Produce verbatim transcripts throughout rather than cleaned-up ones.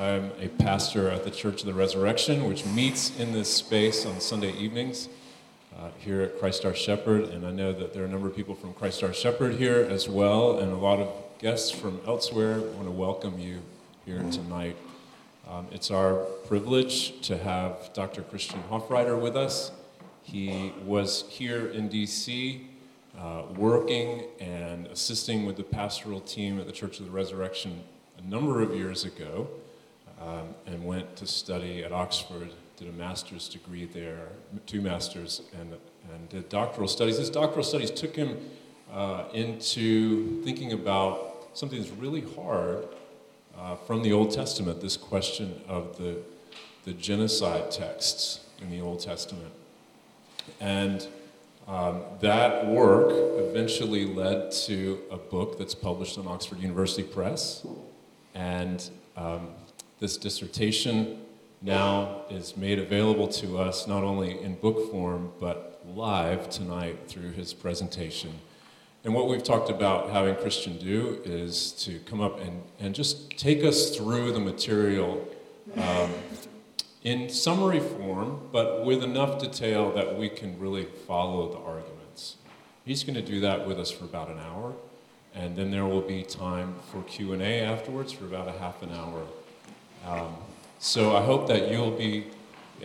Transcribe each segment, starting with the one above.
I'm a pastor at the Church of the Resurrection, which meets in this space on Sunday evenings uh, here at Christ Our Shepherd. And I know that there are a number of people from Christ Our Shepherd here as well, and a lot of guests from elsewhere. I want to welcome you here tonight. Um, it's our privilege to have Doctor Christian Hofreiter with us. He was here in D C Uh, working and assisting with the pastoral team at the Church of the Resurrection a number of years ago, um, and went to study at Oxford, did a master's degree there, two masters, and, and did doctoral studies. His doctoral studies took him uh, into thinking about something that's really hard uh, from the Old Testament, this question of the, the genocide texts in the Old Testament. And Um, that work eventually led to a book that's published on Oxford University Press, and um, this dissertation now is made available to us not only in book form, but live tonight through his presentation. And what we've talked about having Christian do is to come up and, and just take us through the material um, in summary form, but with enough detail that we can really follow the arguments. He's going to do that with us for about an hour, and then there will be time for Q and A afterwards for about a half an hour. Um, so I hope that you'll be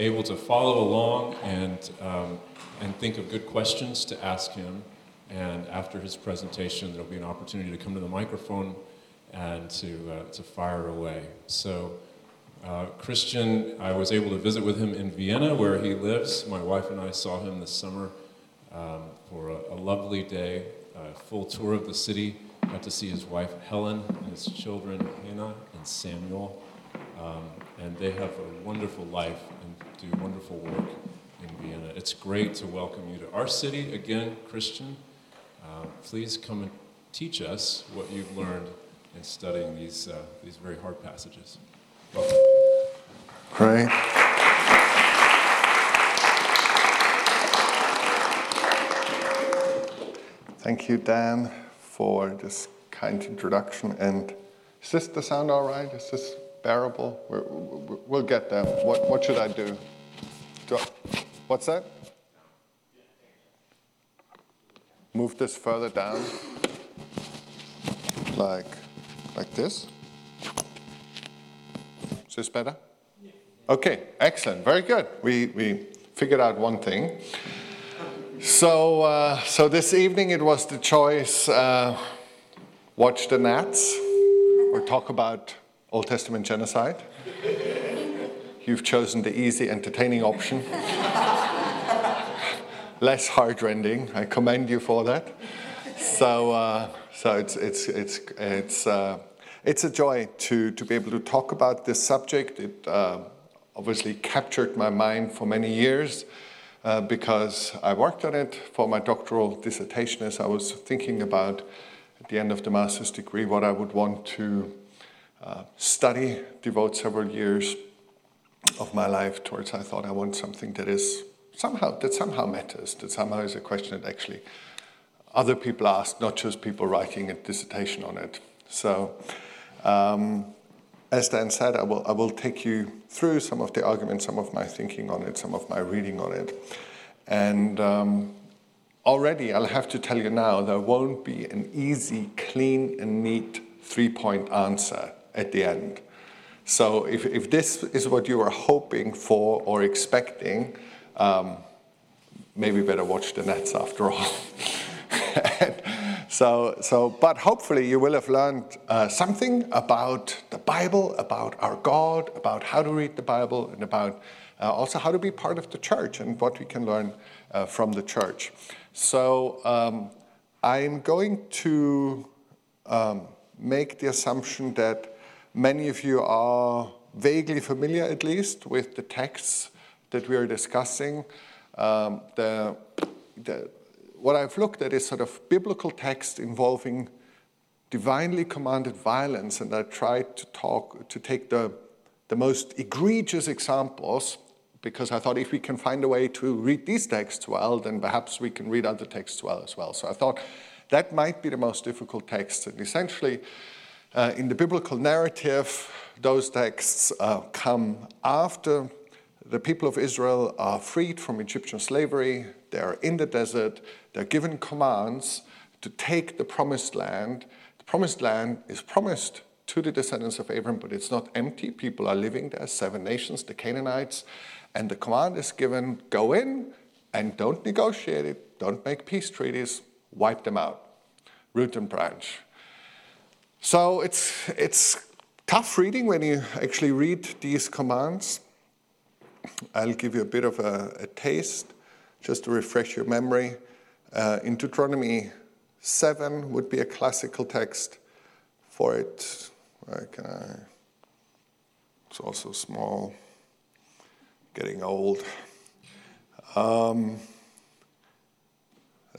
able to follow along and, um, and think of good questions to ask him. And after his presentation, there'll be an opportunity to come to the microphone and to, uh, to fire away. So. Uh, Christian, I was able to visit with him in Vienna, where he lives. My wife and I saw him this summer um, for a, a lovely day, a full tour of the city. Got to see his wife, Helen, and his children, Hannah and Samuel. Um, and they have a wonderful life and do wonderful work in Vienna. It's great to welcome you to our city. Again, Christian, uh, please come and teach us what you've learned in studying these, uh, these very hard passages. Welcome. Great. Thank you, Dan, for this kind introduction. And is this the sound all right? Is this bearable? We're, we'll get there. What, what should I do? do I, what's that? Move this further down, like, like this. Is this better? Yeah. Okay, excellent, very good. We we figured out one thing. So uh, so this evening it was the choice: uh, watch the Nats or talk about Old Testament genocide. You've chosen the easy, entertaining option, less heart-rending. I commend you for that. So uh, so it's it's it's it's. Uh, It's a joy to, to be able to talk about this subject. It uh, obviously captured my mind for many years uh, because I worked on it for my doctoral dissertation as I was thinking about, at the end of the master's degree, what I would want to uh, study, devote several years of my life towards. I thought I want something that is somehow, that somehow matters, that somehow is a question that actually other people ask, not just people writing a dissertation on it. So, Um, as Dan said, I will I will take you through some of the arguments, some of my thinking on it, some of my reading on it. And um, already I'll have to tell you now, there won't be an easy, clean and neat three-point answer at the end. So if, if this is what you are hoping for or expecting, um, maybe better watch the Nets after all. and, So, so, but hopefully you will have learned uh, something about the Bible, about our God, about how to read the Bible, and about uh, also how to be part of the church and what we can learn uh, from the church. So um, I'm going to um, make the assumption that many of you are vaguely familiar, at least, with the texts that we are discussing. Um, the the What I've looked at is sort of biblical texts involving divinely commanded violence, and I tried to talk to take the, the most egregious examples, because I thought if we can find a way to read these texts well, then perhaps we can read other texts well as well. So I thought that might be the most difficult text. And essentially, uh, in the biblical narrative, Those texts uh, come after the people of Israel are freed from Egyptian slavery. They are in the desert. They're given commands to take the promised land. The promised land is promised to the descendants of Abram, but it's not empty. People are living there, seven nations, the Canaanites. And the command is given, go in and don't negotiate it. Don't make peace treaties. Wipe them out. Root and branch. So it's it's tough reading when you actually read these commands. I'll give you a bit of a, a taste, just to refresh your memory. Uh, in Deuteronomy seven would be a classical text for it. Where can I? It's also small, getting old. Um,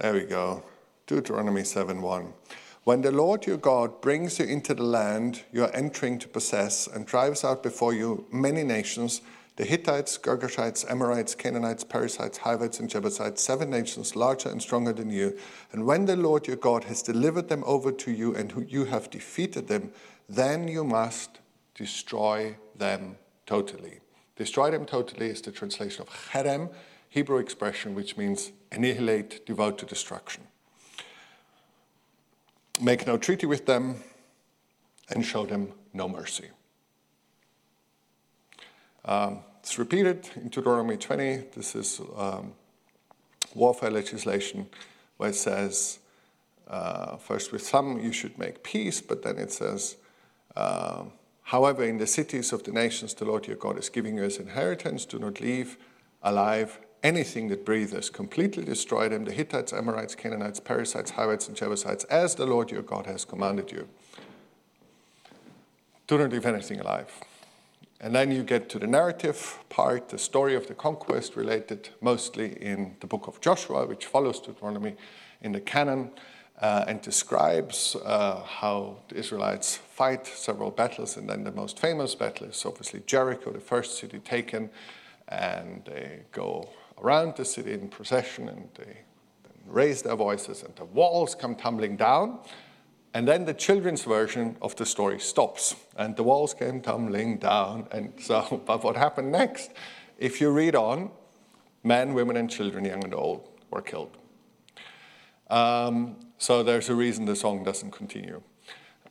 there we go, Deuteronomy seven one. When the Lord your God brings you into the land you are entering to possess and drives out before you many nations, the Hittites, Girgashites, Amorites, Canaanites, Perizzites, Hivites, and Jebusites, seven nations larger and stronger than you. And when the Lord your God has delivered them over to you and you have defeated them, then you must destroy them totally. Destroy them totally is the translation of cherem, Hebrew expression, which means annihilate, devote to destruction. Make no treaty with them and show them no mercy. Um, it's repeated in Deuteronomy twenty. This is um, warfare legislation where it says, uh, first with some you should make peace, but then it says, uh, however, in the cities of the nations the Lord your God is giving you as inheritance, do not leave alive anything that breathes. Completely destroy them, the Hittites, Amorites, Canaanites, Perizzites, Hivites, and Jebusites, as the Lord your God has commanded you. Do not leave anything alive. And then you get to the narrative part, the story of the conquest related mostly in the book of Joshua, which follows Deuteronomy in the canon, uh, and describes uh, how the Israelites fight several battles. And then the most famous battle is obviously Jericho, the first city taken. And they go around the city in procession and they raise their voices and the walls come tumbling down. And then the children's version of the story stops, and the walls came tumbling down. And so, but what happened next? If you read on, men, women, and children, young and old, were killed. Um, so there's a reason the song doesn't continue.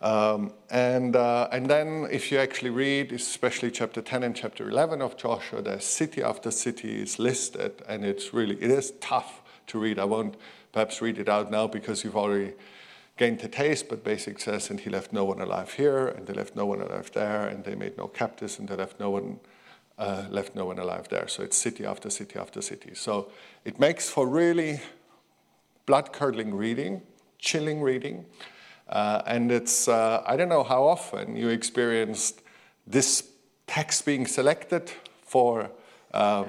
Um, and uh, and then, if you actually read, especially chapter ten and chapter eleven of Joshua, there's city after city is listed, and it's really it is tough to read. I won't perhaps read it out now because you've already gained the taste, but basic says, and he left no one alive here, and they left no one alive there, and they made no captives, and they left no one uh, left no one alive there. So it's city after city after city. So it makes for really blood-curdling reading, chilling reading, uh, and it's, uh, I don't know how often you experienced this text being selected for uh,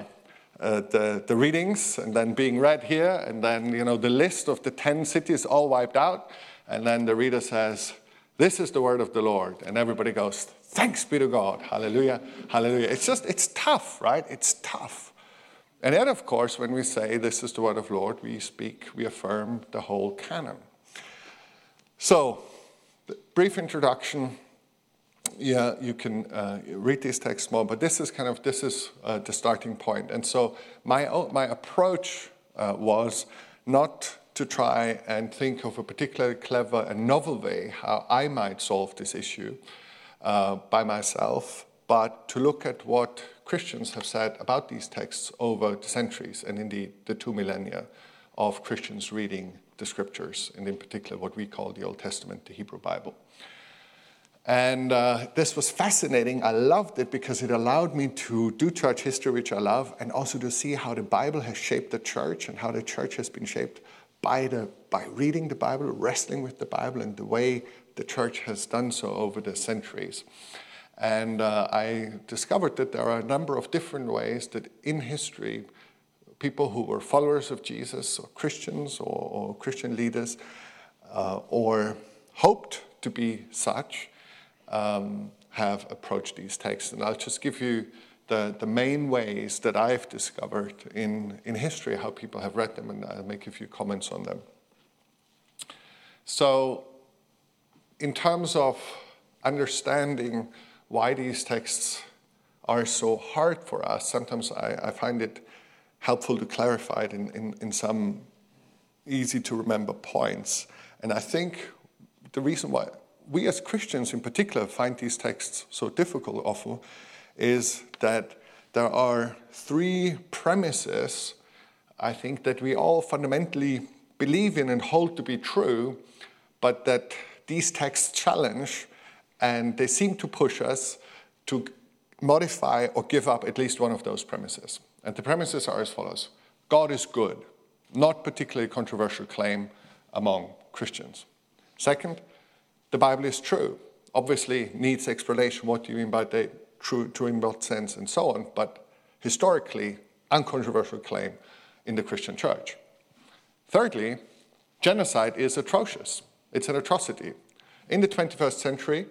Uh, the, the readings, and then being read here, and then, you know, the list of the ten cities all wiped out, and then the reader says, this is the word of the Lord, and everybody goes, thanks be to God, hallelujah, hallelujah. It's just, it's tough, right? It's tough. And then, of course, when we say this is the word of the Lord, we speak, we affirm the whole canon. So, brief introduction. Yeah, you can uh, read these texts more, but this is kind of this is uh, the starting point. And so my own, my approach uh, was not to try and think of a particularly clever and novel way how I might solve this issue uh, by myself, but to look at what Christians have said about these texts over the centuries, and indeed the two millennia of Christians reading the scriptures, and in particular what we call the Old Testament, the Hebrew Bible. And uh, this was fascinating. I loved it because it allowed me to do church history, which I love, and also to see how the Bible has shaped the church and how the church has been shaped by the by reading the Bible, wrestling with the Bible, and the way the church has done so over the centuries. And uh, I discovered that there are a number of different ways that in history, people who were followers of Jesus or Christians or, or Christian leaders uh, or hoped to be such, Um, have approached these texts. And I'll just give you the, the main ways that I've discovered in, in history how people have read them, and I'll make a few comments on them. So in terms of understanding why these texts are so hard for us. Sometimes I, I find it helpful to clarify it in, in, in some easy-to-remember points. And I think the reason why we as Christians in particular find these texts so difficult often is that there are three premises, I think, that we all fundamentally believe in and hold to be true, but that these texts challenge, and they seem to push us to modify or give up at least one of those premises. And the premises are as follows. God is good, not particularly controversial claim among Christians. Second, the Bible is true. Obviously needs explanation. What do you mean by the true, true in what sense, and so on, but historically uncontroversial claim in the Christian church. Thirdly, genocide is atrocious. It's an atrocity. In the twenty-first century,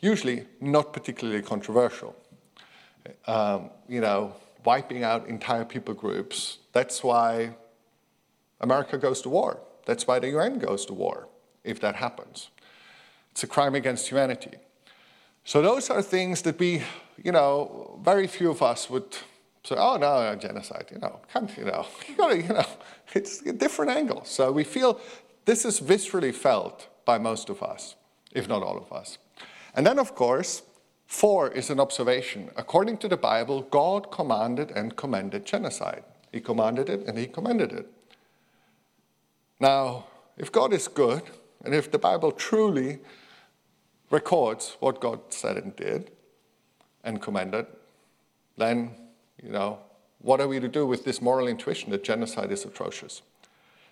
usually not particularly controversial. Um, you know, wiping out entire people groups. That's why America goes to war. That's why the U N goes to war, if that happens. It's a crime against humanity. So those are things that we, you know, very few of us would say, oh, no, no genocide, you know, can't, you know, you gotta, you know, it's a different angle. So we feel this is viscerally felt by most of us, if not all of us. And then, of course, four is an observation. According to the Bible, God commanded and commended genocide. He commanded it and he commended it. Now, if God is good, and if the Bible truly records what God said and did and commended, then, you know, what are we to do with this moral intuition that genocide is atrocious?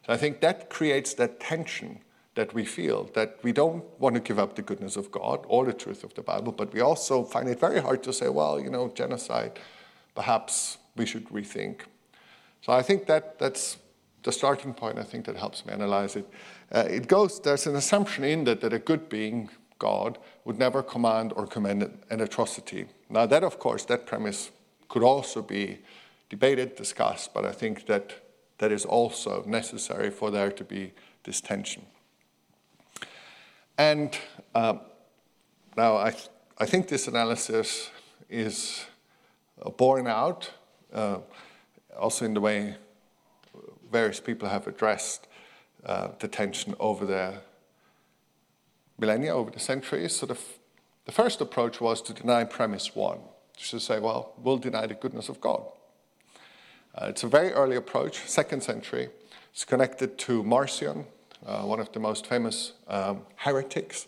So I think that creates that tension that we feel, that we don't want to give up the goodness of God or the truth of the Bible, but we also find it very hard to say, well, you know, genocide, perhaps we should rethink. So I think that that's the starting point, I think, that helps me analyze it. Uh, it goes, there's an assumption in that that a good being, God, would never command or commend an atrocity. Now that, of course, that premise could also be debated, discussed, but I think that that is also necessary for there to be this tension. And uh, now I, th- I think this analysis is borne out, uh, also in the way various people have addressed uh, the tension over the millennia, over the centuries. So the, f- the first approach was to deny premise one, to say, well, we'll deny the goodness of God. Uh, it's a very early approach, second century. It's connected to Marcion, uh, one of the most famous um, heretics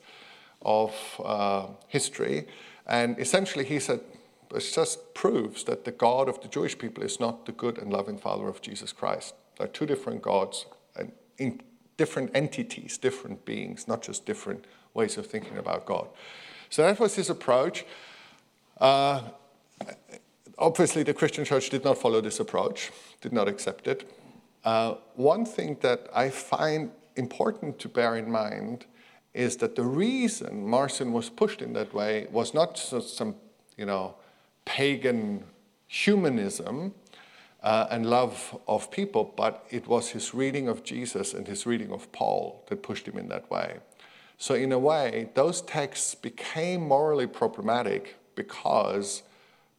of uh, history. And essentially he said, it just proves that the God of the Jewish people is not the good and loving Father of Jesus Christ. There are two different gods, and in different entities, different beings, not just different ways of thinking about God. So that was his approach. Uh, obviously, the Christian church did not follow this approach, did not accept it. Uh, one thing that I find important to bear in mind is that the reason Marcion was pushed in that way was not some, you know, pagan humanism uh, and love of people, but it was his reading of Jesus and his reading of Paul that pushed him in that way. So in a way, those texts became morally problematic because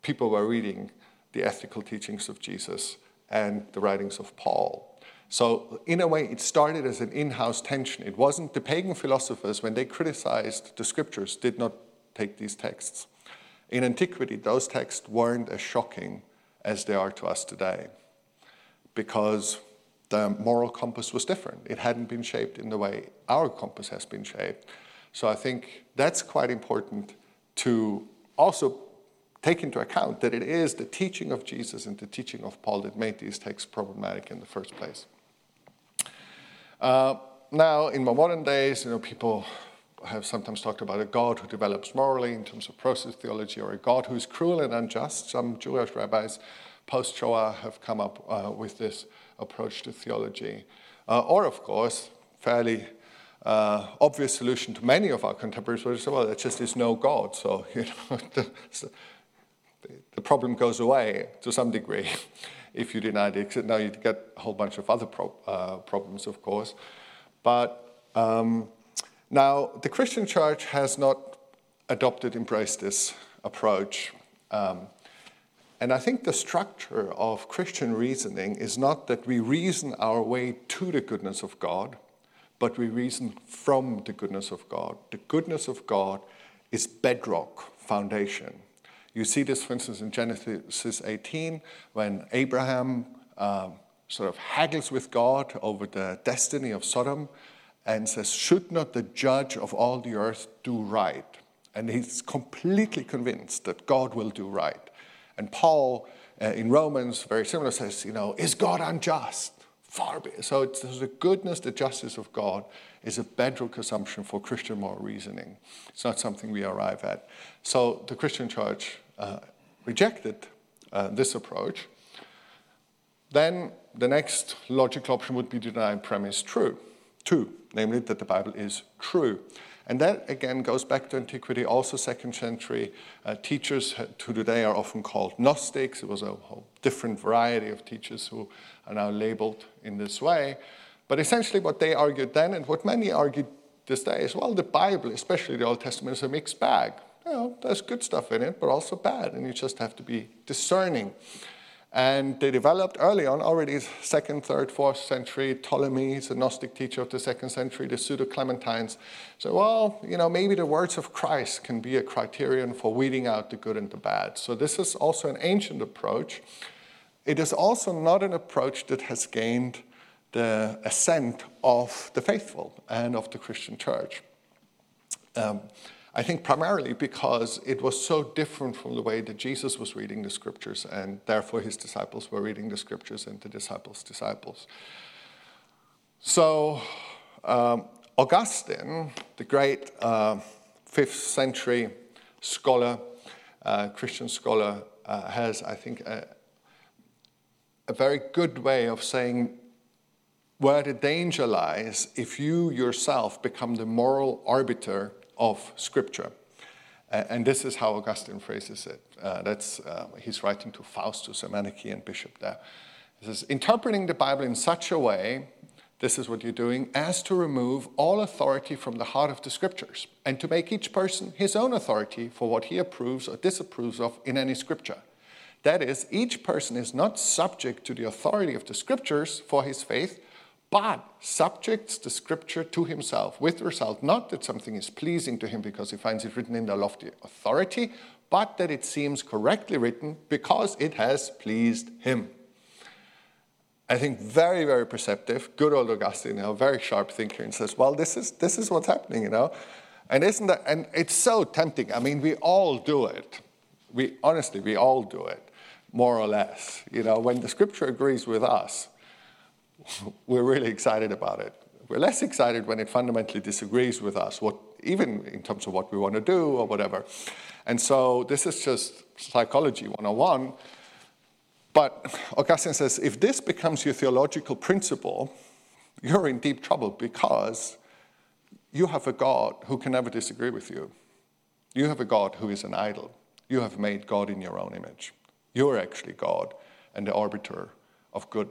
people were reading the ethical teachings of Jesus and the writings of Paul. So in a way, it started as an in-house tension. It wasn't the pagan philosophers, when they criticized the scriptures, did not take these texts. In antiquity, those texts weren't as shocking as they are to us today because the moral compass was different. It hadn't been shaped in the way our compass has been shaped. So I think that's quite important to also take into account, that it is the teaching of Jesus and the teaching of Paul that made these texts problematic in the first place. Uh, now, in more modern days, you know, people have sometimes talked about a God who develops morally in terms of process theology, or a God who is cruel and unjust. Some Jewish rabbis post-Shoah have come up uh, with this approach to theology. Uh, or, of course, fairly uh, obvious solution to many of our contemporaries would say, well, there just is no God, so you know, the, the problem goes away to some degree if you deny it. Now you get a whole bunch of other pro- uh, problems, of course. But um, Now, the Christian church has not adopted, embraced this approach. Um, and I think the structure of Christian reasoning is not that we reason our way to the goodness of God, but we reason from the goodness of God. The goodness of God is bedrock, foundation. You see this, for instance, in Genesis eighteen, when Abraham uh, sort of haggles with God over the destiny of Sodom and says, should not the judge of all the earth do right? And he's completely convinced that God will do right. And Paul, uh, in Romans, very similar, says, you know, is God unjust? Far be it. So it's the goodness, the justice of God is a bedrock assumption for Christian moral reasoning. It's not something we arrive at. So the Christian church uh, rejected uh, this approach. Then the next logical option would be to deny premise true, two, namely that the Bible is true. And that, again, goes back to antiquity, also second century. Uh, teachers to today are often called Gnostics. It was a whole different variety of teachers who are now labeled in this way. But essentially what they argued then and what many argue this day is, well, the Bible, especially the Old Testament, is a mixed bag. You know, there's good stuff in it, but also bad, and you just have to be discerning. And they developed early on, already second, third, fourth century, Ptolemy, the Gnostic teacher of the second century, the Pseudo-Clementines. So, well, you know, maybe the words of Christ can be a criterion for weeding out the good and the bad. So this is also an ancient approach. It is also not an approach that has gained the assent of the faithful and of the Christian church. Um, I think primarily because it was so different from the way that Jesus was reading the scriptures, and therefore his disciples were reading the scriptures and the disciples' disciples. So um, Augustine, the great uh, fifth century scholar, uh, Christian scholar, uh, has, I think, a, a very good way of saying where the danger lies if you yourself become the moral arbiter of Scripture. And this is how Augustine phrases it. Uh, that's uh, he's writing to Faustus, a Manichaean bishop there. He says, interpreting the Bible in such a way, this is what you're doing, as to remove all authority from the heart of the Scriptures and to make each person his own authority for what he approves or disapproves of in any Scripture. That is, each person is not subject to the authority of the Scriptures for his faith, but subjects the scripture to himself, with the result not that something is pleasing to him because he finds it written in the lofty authority, but that it seems correctly written because it has pleased him. I think very, very perceptive, good old Augustine, you know, very sharp thinker, and says, well, this is this is what's happening, you know. And isn't that, and it's so tempting. I mean, we all do it. We honestly we all do it, more or less. You know, when the scripture agrees with us, we're really excited about it. We're less excited when it fundamentally disagrees with us, what, even in terms of what we want to do or whatever. And so this is just psychology one oh one. But Augustine says, if this becomes your theological principle, you're in deep trouble because you have a God who can never disagree with you. You have a God who is an idol. You have made God in your own image. You're actually God and the arbiter of good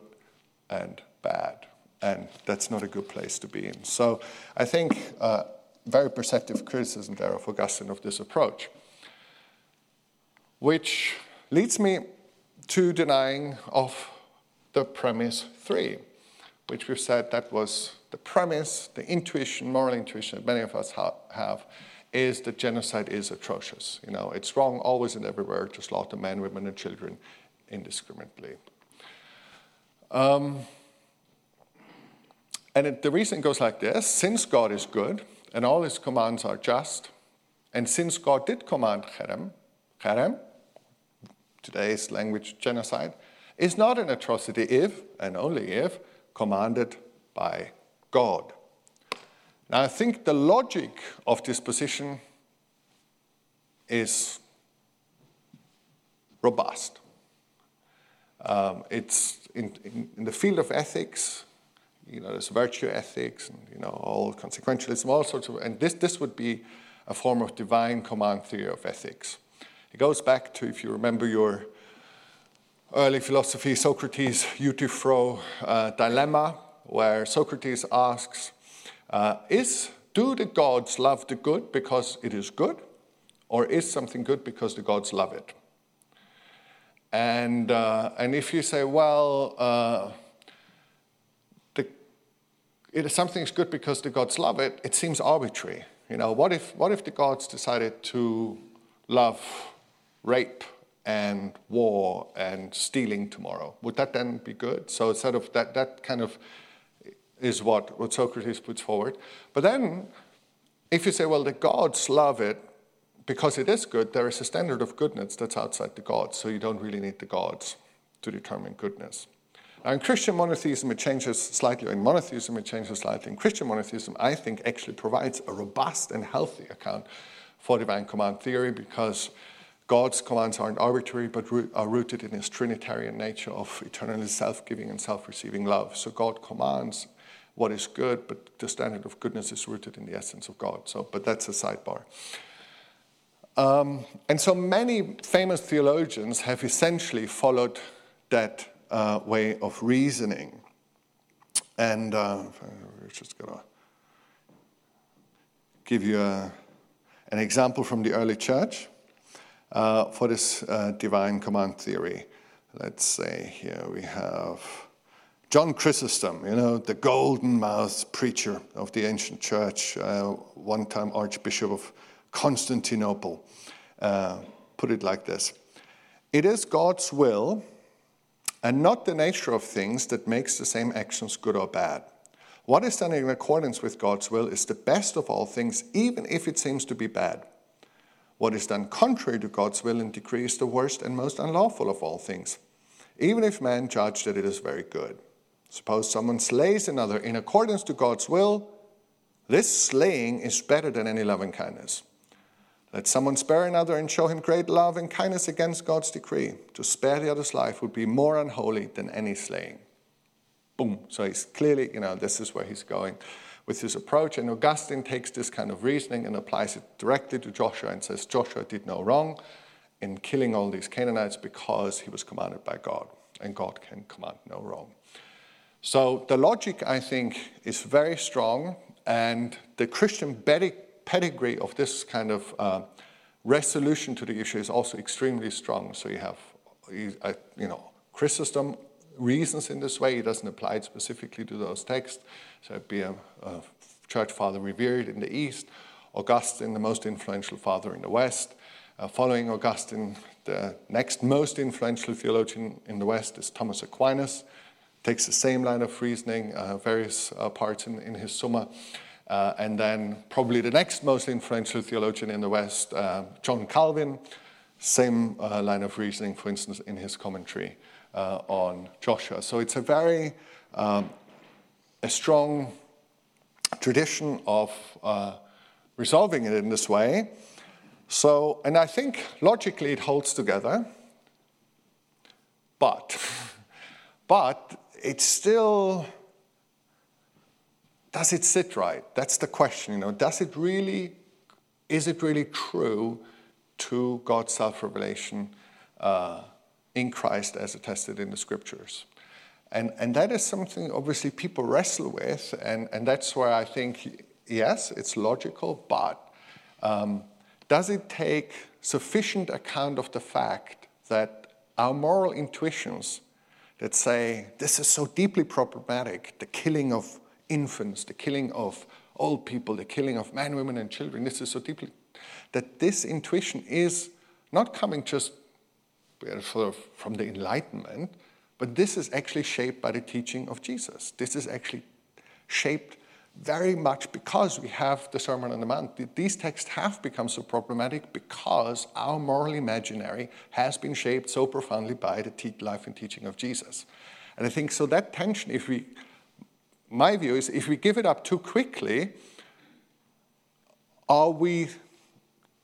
and bad, and that's not a good place to be in. So I think uh, very perceptive criticism there of Augustine of this approach, which leads me to denying of the premise three, which we've said that was the premise, the intuition, moral intuition that many of us ha- have, is that genocide is atrocious. You know, it's wrong always and everywhere to slaughter men, women, and children indiscriminately. Um, and it, the reason goes like this. Since God is good and all his commands are just, and since God did command cherem, cherem, today's language genocide, is not an atrocity if, and only if, commanded by God. Now I think the logic of this position is robust. Um, it's in, in, in the field of ethics, you know, there's virtue ethics, and you know, all consequentialism, all sorts of, and this this would be a form of divine command theory of ethics. It goes back to, if you remember your early philosophy, Socrates' euthyphro uh, dilemma, where Socrates asks, uh, is do the gods love the good because it is good, or is something good because the gods love it? And uh, and if you say, well, uh, the, it, something's good because the gods love it, it seems arbitrary. You know, what if what if the gods decided to love rape and war and stealing tomorrow? Would that then be good? So sort of that that kind of is what, what Socrates puts forward. But then, if you say, well, the gods love it, because it is good, there is a standard of goodness that's outside the gods, so you don't really need the gods to determine goodness. Now, in Christian monotheism, it changes slightly. In monotheism, it changes slightly. In Christian monotheism, I think, actually provides a robust and healthy account for divine command theory, because God's commands aren't arbitrary, but are rooted in his Trinitarian nature of eternally self-giving and self-receiving love. So God commands what is good, but the standard of goodness is rooted in the essence of God. So, but that's a sidebar. Um, and so many famous theologians have essentially followed that uh, way of reasoning. And uh, we're just going to give you a, an example from the early church uh, for this uh, divine command theory. Let's say here we have John Chrysostom, you know, the golden-mouthed preacher of the ancient church, uh, one-time Archbishop of Constantinople, uh, put it like this. It is God's will and not the nature of things that makes the same actions good or bad. What is done in accordance with God's will is the best of all things, even if it seems to be bad. What is done contrary to God's will and decree is the worst and most unlawful of all things, even if man judge that it is very good. Suppose someone slays another in accordance to God's will, this slaying is better than any loving kindness. Let someone spare another and show him great love and kindness against God's decree. To spare the other's life would be more unholy than any slaying. Boom. So he's clearly, you know, this is where he's going with his approach. And Augustine takes this kind of reasoning and applies it directly to Joshua and says, Joshua did no wrong in killing all these Canaanites because he was commanded by God. And God can command no wrong. So the logic, I think, is very strong. And the Christian bedic- pedigree of this kind of uh, resolution to the issue is also extremely strong. So you have, you know, Chrysostom reasons in this way. He doesn't apply it specifically to those texts. So it'd be a, a church father revered in the East, Augustine, the most influential father in the West. Uh, following Augustine, the next most influential theologian in the West is Thomas Aquinas. Takes the same line of reasoning, uh, various uh, parts in, in his Summa. Uh, and then probably the next most influential theologian in the West, uh, John Calvin, same uh, line of reasoning, for instance, in his commentary uh, on Joshua. So it's a very um, a strong tradition of uh, resolving it in this way. So, and I think logically it holds together, but, but it's still... Does it sit right? That's the question, you know. Does it really, is it really true to God's self-revelation uh, in Christ as attested in the scriptures? And and that is something obviously people wrestle with, and, and that's where I think, yes, it's logical, but um, does it take sufficient account of the fact that our moral intuitions that say, this is so deeply problematic, the killing of infants, the killing of old people, the killing of men, women, and children, this is so deeply, that this intuition is not coming just sort of from the Enlightenment, but this is actually shaped by the teaching of Jesus. This is actually shaped very much because we have the Sermon on the Mount. These texts have become so problematic because our moral imaginary has been shaped so profoundly by the te- life and teaching of Jesus. And I think so that tension, if we... My view is if we give it up too quickly, are we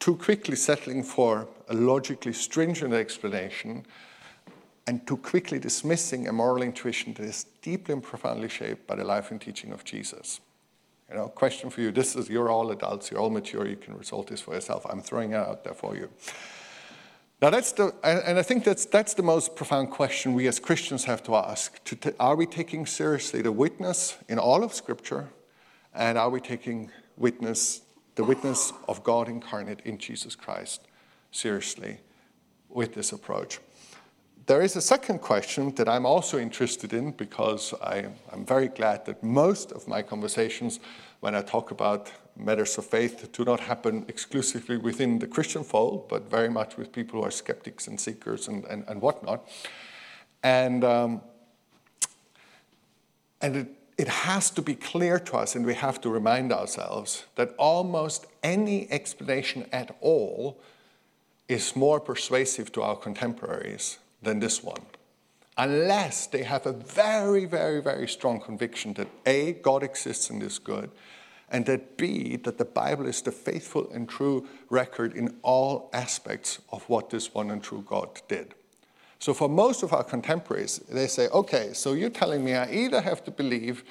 too quickly settling for a logically stringent explanation and too quickly dismissing a moral intuition that is deeply and profoundly shaped by the life and teaching of Jesus? You know, question for you. This is, you're all adults, you're all mature, you can resolve this for yourself. I'm throwing it out there for you. Now that's the, and I think that's that's the most profound question we as Christians have to ask. To t- are we taking seriously the witness in all of Scripture, and are we taking witness the witness of God incarnate in Jesus Christ seriously with this approach. There is a second question that I'm also interested in, because I, I'm very glad that most of my conversations when I talk about matters of faith do not happen exclusively within the Christian fold, but very much with people who are skeptics and seekers and, and, and whatnot. And, um, and it, it has to be clear to us, and we have to remind ourselves, that almost any explanation at all is more persuasive to our contemporaries than this one, unless they have a very, very, very strong conviction that A, God exists and is good, and that B, that the Bible is the faithful and true record in all aspects of what this one and true God did. So for most of our contemporaries, they say, okay, so you're telling me I either have to believe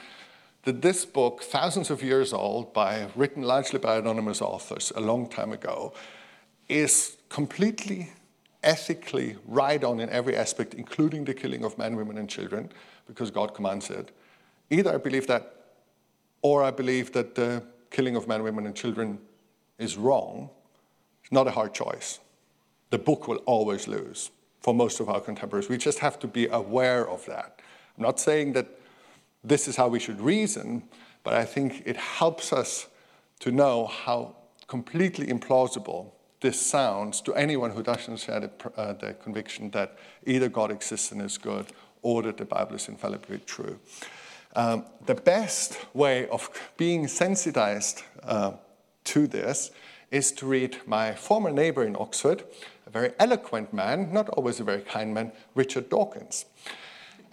that this book, thousands of years old, by written largely by anonymous authors a long time ago, is completely ethically right on in every aspect, including the killing of men, women, and children, because God commands it. Either I believe that, or I believe that the killing of men, women, and children is wrong. It's not a hard choice. The book will always lose for most of our contemporaries. We just have to be aware of that. I'm not saying that this is how we should reason, but I think it helps us to know how completely implausible this sounds to anyone who doesn't share the, uh, the conviction that either God exists and is good, or that the Bible is infallibly true. Um, the best way of being sensitized uh, to this is to read my former neighbor in Oxford, a very eloquent man, not always a very kind man, Richard Dawkins.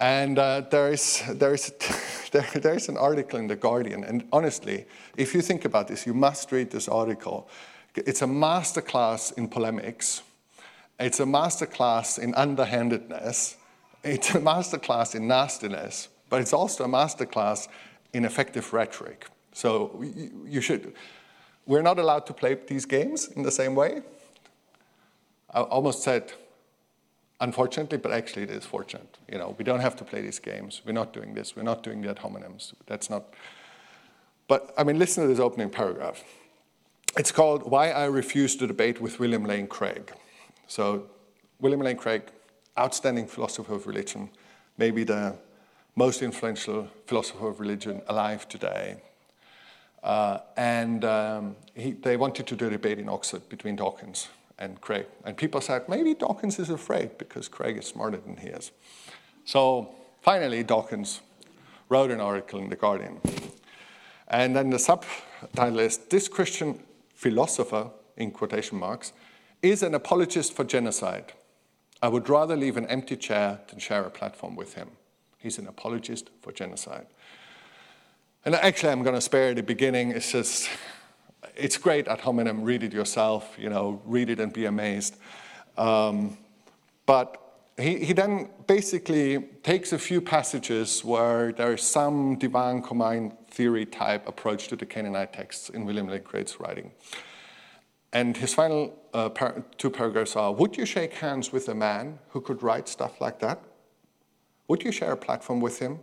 And uh, there is there is there, there is an article in The Guardian, and honestly, if you think about this, you must read this article. It's a masterclass in polemics. It's a masterclass in underhandedness. It's a masterclass in nastiness, but it's also a masterclass in effective rhetoric. So you should, we're not allowed to play these games in the same way. I almost said unfortunately, but actually it is fortunate. You know, we don't have to play these games. We're not doing this. We're not doing the ad hominems. That's not, but I mean, listen to this opening paragraph. It's called Why I Refuse to Debate with William Lane Craig. So William Lane Craig, outstanding philosopher of religion, maybe the most influential philosopher of religion alive today. Uh, and um, he, they wanted to do a debate in Oxford between Dawkins and Craig. And people said, maybe Dawkins is afraid because Craig is smarter than he is. So finally, Dawkins wrote an article in The Guardian. And then the subtitle is, This Christian Philosopher, in quotation marks, is an apologist for genocide. I would rather leave an empty chair than share a platform with him. He's an apologist for genocide. And actually, I'm going to spare the beginning. It's just, it's great ad hominem. Read it yourself. You know, read it and be amazed. Um, but he, he then basically takes a few passages where there is some divine command theory type approach to the Canaanite texts in William Lane Craig's writing. And his final uh, par- two paragraphs are, would you shake hands with a man who could write stuff like that? Would you share a platform with him?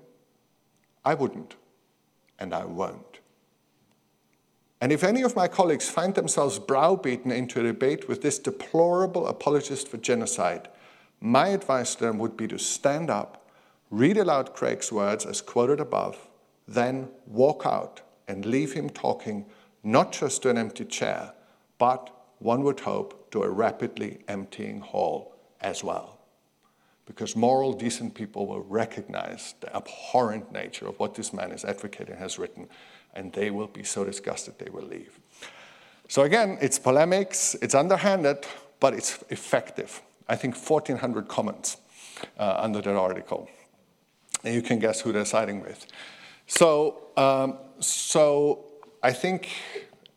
I wouldn't, and I won't. And if any of my colleagues find themselves browbeaten into a debate with this deplorable apologist for genocide, my advice to them would be to stand up, read aloud Craig's words as quoted above, then walk out and leave him talking not just to an empty chair, but, one would hope, to a rapidly emptying hall as well. Because moral, decent people will recognize the abhorrent nature of what this man is advocating and has written, and they will be so disgusted they will leave. So again, it's polemics, it's underhanded, but it's effective. I think fourteen hundred comments uh, under that article. And you can guess who they're siding with. So, um, so I think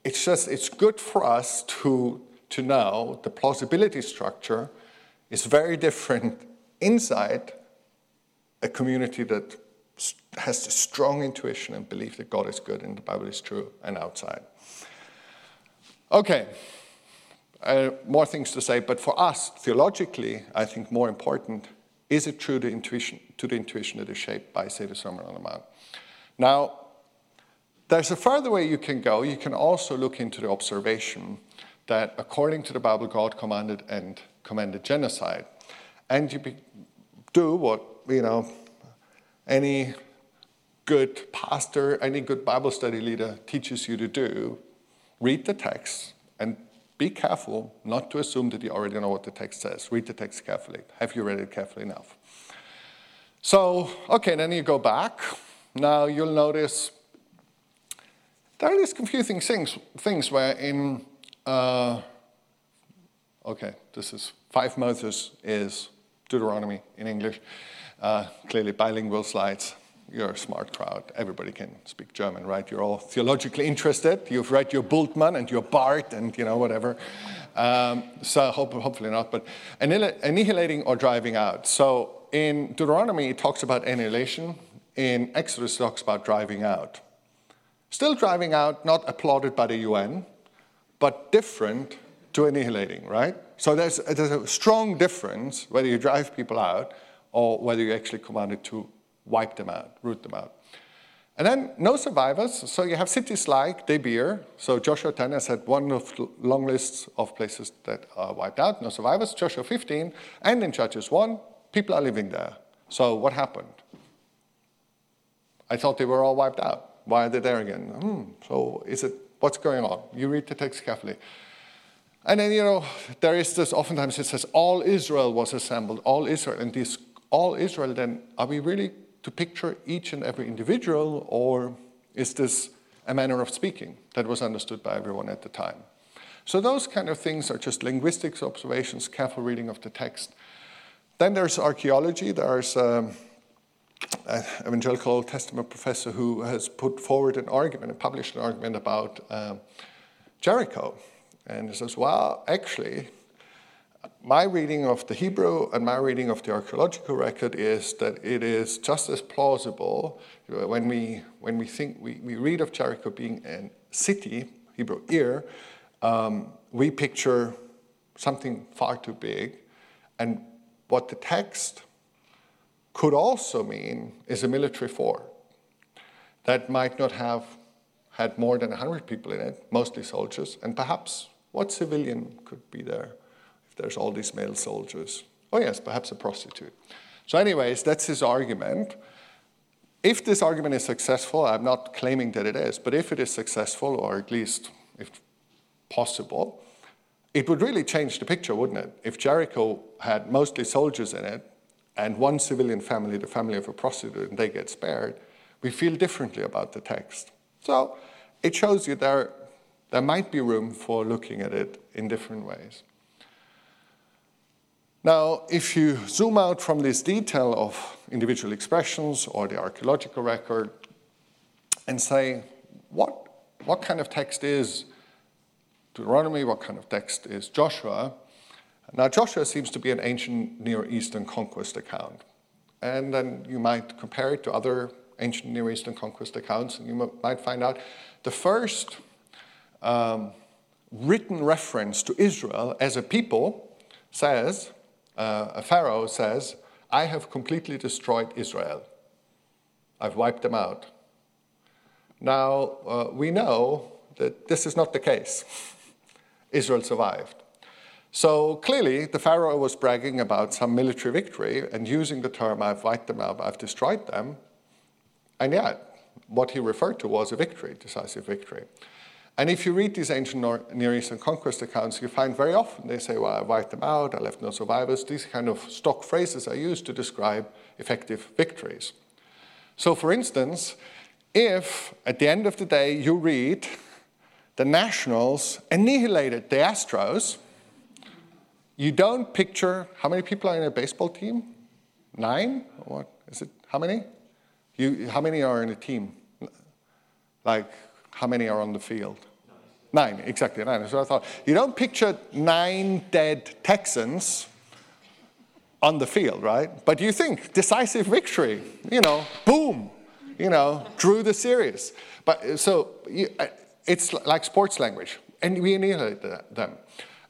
it's just, it's good for us to, to know the plausibility structure is very different inside a community that has a strong intuition and belief that God is good and the Bible is true, and outside. Okay, uh, more things to say, but for us, theologically, I think more important, is it true to, intuition, to the intuition that is shaped by, say, the Sermon on the Mount? Now, There's a further way you can go. You can also look into the observation that according to the Bible, God commanded and commanded genocide. And you be, do what, you know, any good pastor, any good Bible study leader teaches you to do. Read the text and be careful not to assume that you already know what the text says. Read the text carefully. Have you read it carefully enough? So, okay, then you go back. Now you'll notice there are these confusing things, things where in... Uh, okay, this is five Moses is Deuteronomy in English. Uh, clearly bilingual slides. You're a smart crowd. Everybody can speak German, right? You're all theologically interested. You've read your Bultmann and your Barth and, you know, whatever. Um, so hope, hopefully not. But annihilating or driving out. So in Deuteronomy, it talks about annihilation. In Exodus, it talks about driving out. Still driving out, not applauded by the U N, but different to annihilating, right? So there's, there's a strong difference whether you drive people out or whether you actually commanded to wipe them out, root them out. And then no survivors. So you have cities like Debir. So Joshua ten has had one of the long lists of places that are wiped out, no survivors. Joshua fifteen, and in Judges one, people are living there. So what happened? I thought they were all wiped out. Why are they there again? Hmm, so is it, what's going on? You read the text carefully. And then, you know, there is this, oftentimes it says, all Israel was assembled, all Israel, and these all Israel, then are we really to picture each and every individual, or is this a manner of speaking that was understood by everyone at the time? So those kind of things are just linguistics observations, careful reading of the text. Then there's archaeology. There's um, an evangelical Old Testament professor who has put forward an argument and published an argument about um, Jericho. And he says, well, actually, my reading of the Hebrew and my reading of the archaeological record is that it is just as plausible when we when we think we, we read of Jericho being a city, Hebrew Ir, um, we picture something far too big. And what the text could also mean is a military fort that might not have had more than one hundred people in it, mostly soldiers, and perhaps what civilian could be there? There's all these male soldiers. Oh yes, perhaps a prostitute. So anyways, that's his argument. If this argument is successful, I'm not claiming that it is, but if it is successful, or at least if possible, it would really change the picture, wouldn't it? If Jericho had mostly soldiers in it and one civilian family, the family of a prostitute, and they get spared, we feel differently about the text. So it shows you there, there might be room for looking at it in different ways. Now, if you zoom out from this detail of individual expressions or the archaeological record and say, what, what kind of text is Deuteronomy, what kind of text is Joshua? Now, Joshua seems to be an ancient Near Eastern conquest account. And then you might compare it to other ancient Near Eastern conquest accounts, and you might find out the first um, written reference to Israel as a people says... Uh, a pharaoh says, I have completely destroyed Israel. I've wiped them out. Now, uh, we know that this is not the case. Israel survived. So clearly, the pharaoh was bragging about some military victory and using the term, I've wiped them out, I've destroyed them. And yet, what he referred to was a victory, decisive victory. And if you read these ancient Near Eastern conquest accounts, you find very often they say, well, I wiped them out, I left no survivors. These kind of stock phrases are used to describe effective victories. So for instance, if at the end of the day you read, the nationals annihilated the Astros, you don't picture, how many people are in a baseball team? Nine? Or what is it? How many? You, how many are in a team? Like... How many are on the field? Nine, nine exactly, nine. So I thought, you don't picture nine dead Texans on the field, right? But you think, decisive victory, you know, boom, you know, drew the series. But so you, it's like sports language, and we annihilate them.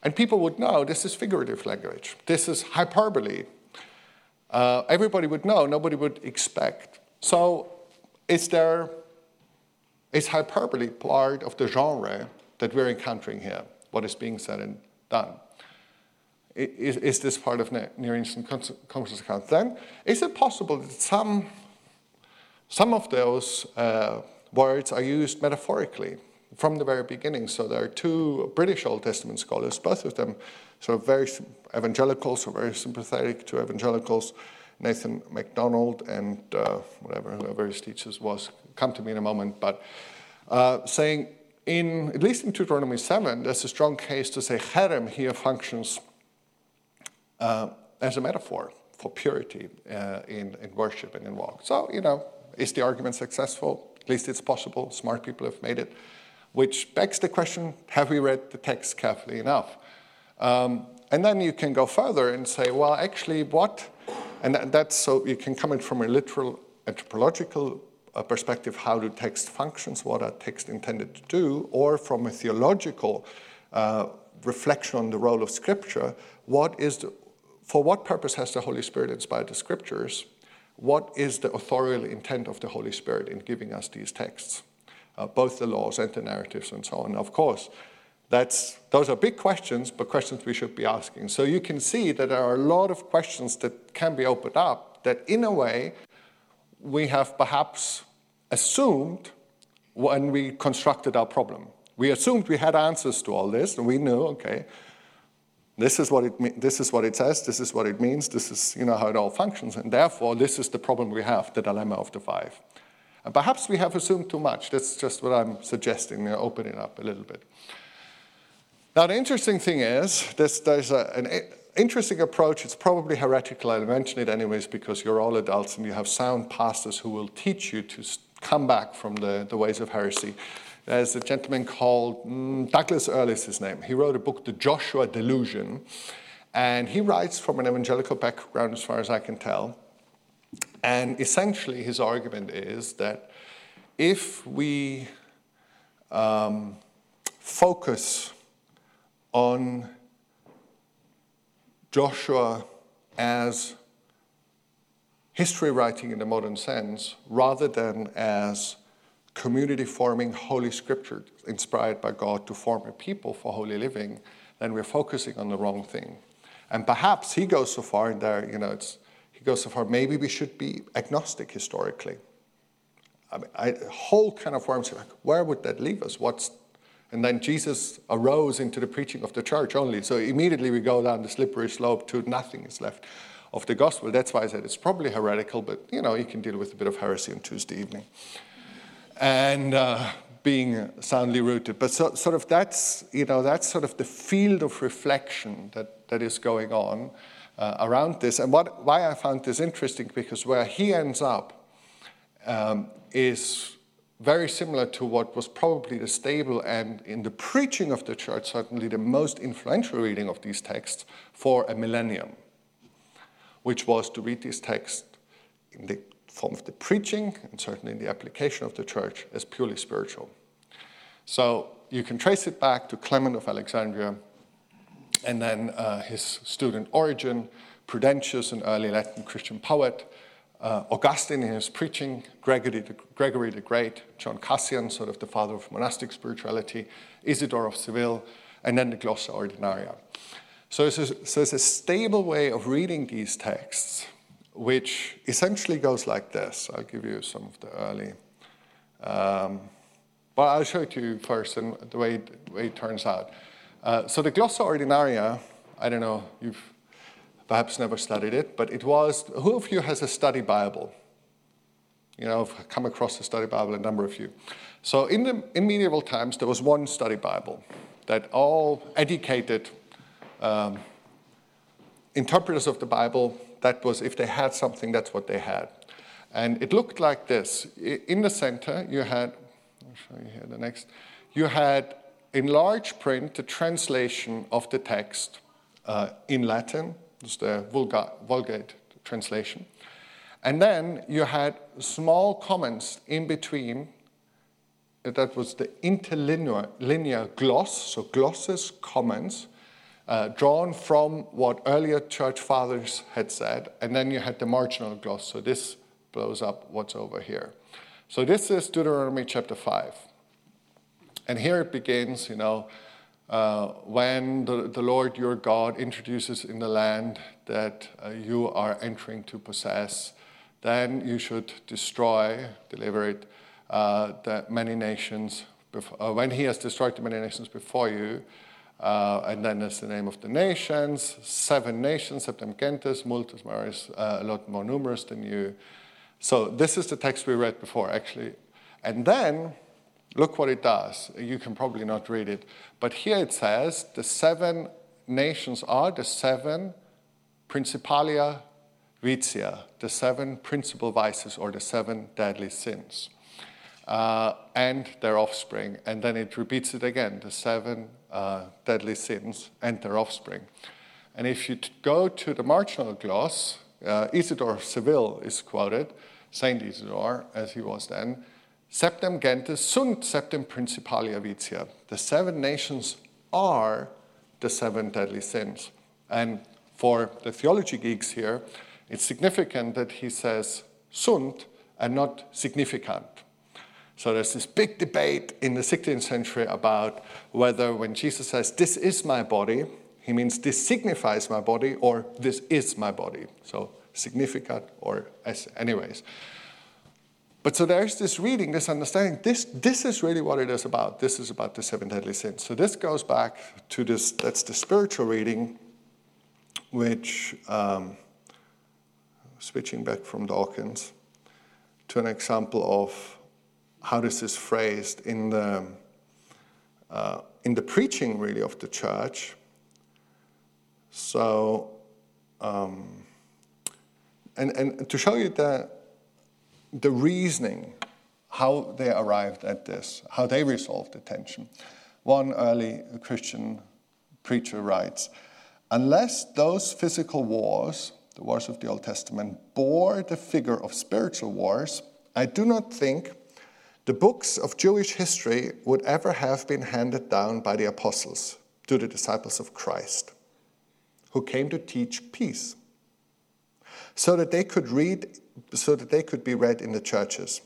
And people would know this is figurative language. This is hyperbole. Uh, everybody would know, nobody would expect. So is there... is hyperbole part of the genre that we're encountering here, what is being said and done? Is, is this part of Near Eastern conscious accounts? Then, is it possible that some, some of those uh, words are used metaphorically from the very beginning? So there are two British Old Testament scholars, both of them sort of very evangelicals or very sympathetic to evangelicals, Nathan MacDonald and uh, whatever, whoever his teachers was, come to me in a moment, but uh, saying, in at least in Deuteronomy seven, there's a strong case to say cherem here functions uh, as a metaphor for purity uh, in, in worship and in walk. So, you know, is the argument successful? At least it's possible. Smart people have made it. Which begs the question, have we read the text carefully enough? Um, and then you can go further and say, well, actually, what? And that's so you can come in from a literal anthropological perspective, how do text functions, what are text intended to do, or from a theological uh, reflection on the role of Scripture, what is the, for what purpose has the Holy Spirit inspired the Scriptures? What is the authorial intent of the Holy Spirit in giving us these texts? Uh, both the laws and the narratives and so on. Of course, that's those are big questions, but questions we should be asking. So you can see that there are a lot of questions that can be opened up that in a way we have perhaps assumed when we constructed our problem. We assumed we had answers to all this, and we knew, okay, this is what it this is what it says, this is what it means, this is, you know, how it all functions, and therefore this is the problem we have, the dilemma of the five. And perhaps we have assumed too much. That's just what I'm suggesting, you know, open it up a little bit. Now, the interesting thing is, this, there's a, an interesting approach. It's probably heretical. I'll mention it anyways because you're all adults and you have sound pastors who will teach you to come back from the, the ways of heresy. There's a gentleman called mm, Douglas Earle is his name. He wrote a book, The Joshua Delusion. And he writes from an evangelical background as far as I can tell. And essentially his argument is that if we um, focus on Joshua as history writing in the modern sense, rather than as community forming Holy Scripture inspired by God to form a people for holy living, then we're focusing on the wrong thing. And perhaps he goes so far, and there, you know, it's, he goes so far, maybe we should be agnostic historically. I mean, I, a whole kind of worms, like, where would that leave us? What's And then Jesus arose into the preaching of the church only. So immediately we go down the slippery slope to nothing is left of the gospel. That's why I said it's probably heretical, but, you know, you can deal with a bit of heresy on Tuesday evening. And uh, being soundly rooted. But so, sort of that's, you know, that's sort of the field of reflection that, that is going on uh, around this. And what, why I found this interesting, because where he ends up um, is very similar to what was probably the stable and in the preaching of the church, certainly the most influential reading of these texts for a millennium, which was to read these texts in the form of the preaching and certainly in the application of the church as purely spiritual. So you can trace it back to Clement of Alexandria and then uh, his student Origen, Prudentius, an early Latin Christian poet, Uh, Augustine in his preaching, Gregory the, Gregory the Great, John Cassian, sort of the father of monastic spirituality, Isidore of Seville, and then the Glossa Ordinaria. So it's a, so it's a stable way of reading these texts, which essentially goes like this. I'll give you some of the early. Um, well, I'll show it to you first and the way it, the way it turns out. Uh, so the Glossa Ordinaria, I don't know, you've perhaps never studied it, but it was, who of you has a study Bible? You know, I've come across the study Bible, a number of you. So in the in medieval times, there was one study Bible that all educated um, interpreters of the Bible, that was, if they had something, that's what they had. And it looked like this. In the center, you had, I'll show you here the next, you had in large print the translation of the text uh, in Latin, the Vulgate translation. And then you had small comments in between. That was the interlinear linear gloss, so glosses, comments, uh, drawn from what earlier church fathers had said. And then you had the marginal gloss, so this blows up what's over here. So this is Deuteronomy chapter five. And here it begins, you know, uh, when the, the Lord your God introduces in the land that uh, you are entering to possess, then you should destroy, deliver it, uh, the many nations, before, uh, when he has destroyed the many nations before you, uh, and then there's the name of the nations, seven nations, septem gentes, multus maris, uh, a lot more numerous than you. So this is the text we read before, actually. And then, look what it does. You can probably not read it. But here it says, the seven nations are the seven principalia vitia, the seven principal vices, or the seven deadly sins, uh, and their offspring. And then it repeats it again, the seven uh, deadly sins and their offspring. And if you t- go to the marginal gloss, uh, Isidore of Seville is quoted, Saint Isidore, as he was then, septem gentes sunt septem principalia vitia. The seven nations are the seven deadly sins. And for the theology geeks here, it's significant that he says sunt and not significant. So there's this big debate in the sixteenth century about whether when Jesus says, this is my body, he means this signifies my body or this is my body. So significant or as, anyways. But so there's this reading, this understanding, this this is really what it is about. This is about the seven deadly sins. So this goes back to this, that's the spiritual reading, which, um, switching back from Dawkins, to an example of how this is phrased in the, uh, in the preaching, really, of the church. So, um, and, and to show you that, the reasoning, how they arrived at this, how they resolved the tension. One early Christian preacher writes, unless those physical wars, the wars of the Old Testament, bore the figure of spiritual wars, I do not think the books of Jewish history would ever have been handed down by the apostles to the disciples of Christ, who came to teach peace, so that they could read so that they could be read in the churches.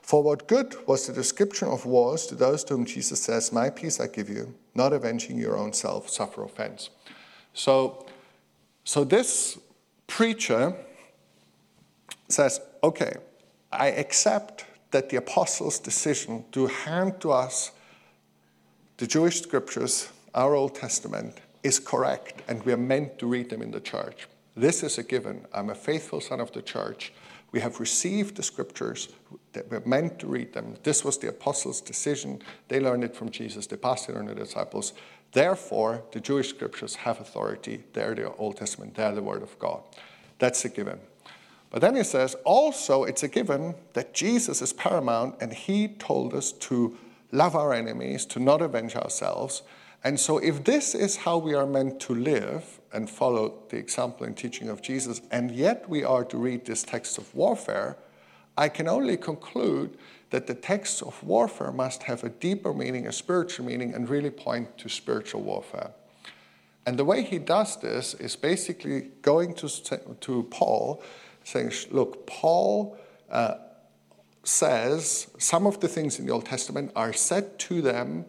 For what good was the description of wars to those to whom Jesus says, my peace I give you, not avenging your own self, suffer offense. So, so this preacher says, okay, I accept that the apostles' decision to hand to us the Jewish scriptures, our Old Testament, is correct, and we are meant to read them in the church. This is a given. I'm a faithful son of the church. We have received the scriptures that we're meant to read them. This was the apostles' decision. They learned it from Jesus. They passed it on to the disciples. Therefore, the Jewish scriptures have authority. They're the Old Testament. They're the Word of God. That's a given. But then he says, also it's a given that Jesus is paramount, and he told us to love our enemies, to not avenge ourselves. And so if this is how we are meant to live and follow the example and teaching of Jesus, and yet we are to read this text of warfare, I can only conclude that the text of warfare must have a deeper meaning, a spiritual meaning, and really point to spiritual warfare. And the way he does this is basically going to, to Paul, saying, look, Paul uh, says some of the things in the Old Testament are said to them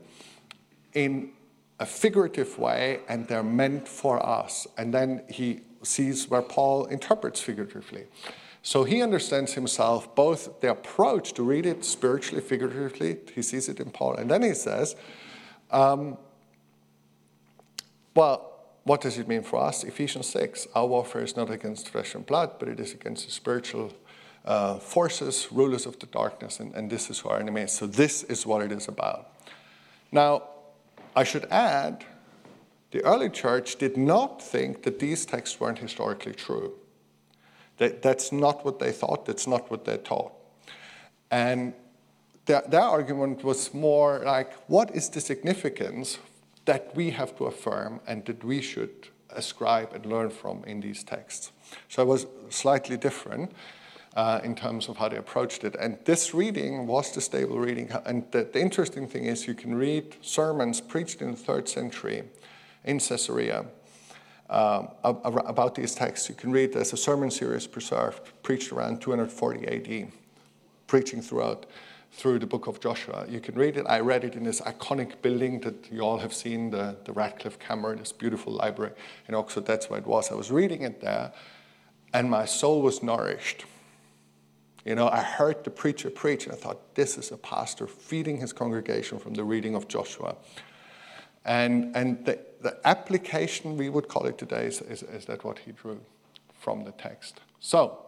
in a figurative way, and they're meant for us. And then he sees where Paul interprets figuratively. So he understands himself both the approach to read it spiritually, figuratively. He sees it in Paul. And then he says, um, well, what does it mean for us? Ephesians six, our warfare is not against flesh and blood, but it is against the spiritual uh, forces, rulers of the darkness, and, and this is who our enemy is. So this is what it is about. Now, I should add, the early church did not think that these texts weren't historically true. That, that's not what they thought. That's not what they taught. And their, their argument was more like, what is the significance that we have to affirm and that we should ascribe and learn from in these texts? So it was slightly different uh, in terms of how they approached it. And this reading was the stable reading. And the, the interesting thing is you can read sermons preached in the third century in Caesarea um, about these texts. You can read there's a sermon series preserved, preached around two hundred forty A D, preaching throughout through the book of Joshua. You can read it. I read it in this iconic building that you all have seen, the, the Radcliffe Camera, this beautiful library in Oxford. That's where it was. I was reading it there, and my soul was nourished. You know, I heard the preacher preach, and I thought, this is a pastor feeding his congregation from the reading of Joshua. And and the, the application, we would call it today, is, is, is that what he drew from the text. So,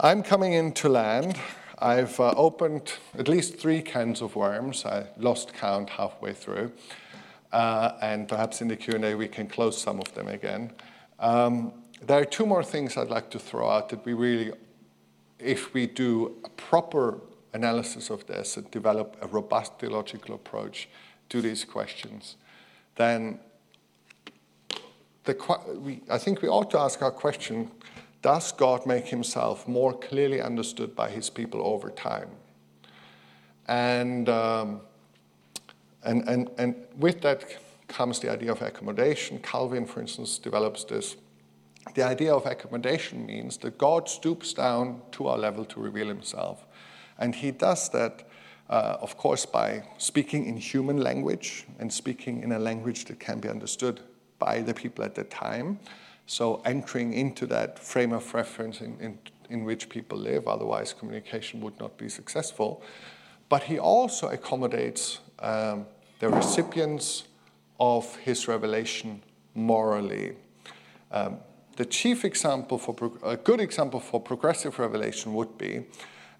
I'm coming into land. I've uh, opened at least three cans of worms. I lost count halfway through. Uh, and perhaps in the Q and A we can close some of them again. Um, there are two more things I'd like to throw out that we really, if we do a proper analysis of this and develop a robust theological approach to these questions, then the, we, I think we ought to ask our question, does God make himself more clearly understood by his people over time? And, um, and, and, and with that comes the idea of accommodation. Calvin, for instance, develops this. The idea of accommodation means that God stoops down to our level to reveal himself. And he does that, Uh, of course, by speaking in human language and speaking in a language that can be understood by the people at the time. So entering into that frame of reference in, in, in which people live, otherwise communication would not be successful. But he also accommodates um, the recipients of his revelation morally. Um, the chief example, for pro- a good example for progressive revelation would be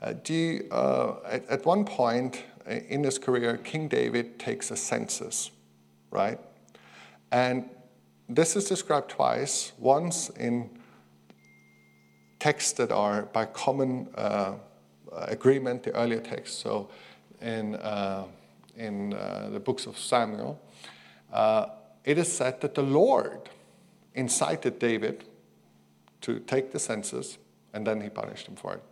Uh, do you, uh, at, at one point in his career, King David takes a census, right? And this is described twice, once in texts that are by common uh, agreement, the earlier texts, so in, uh, in uh, the books of Samuel, uh, it is said that the Lord incited David to take the census, and then he punished him for it.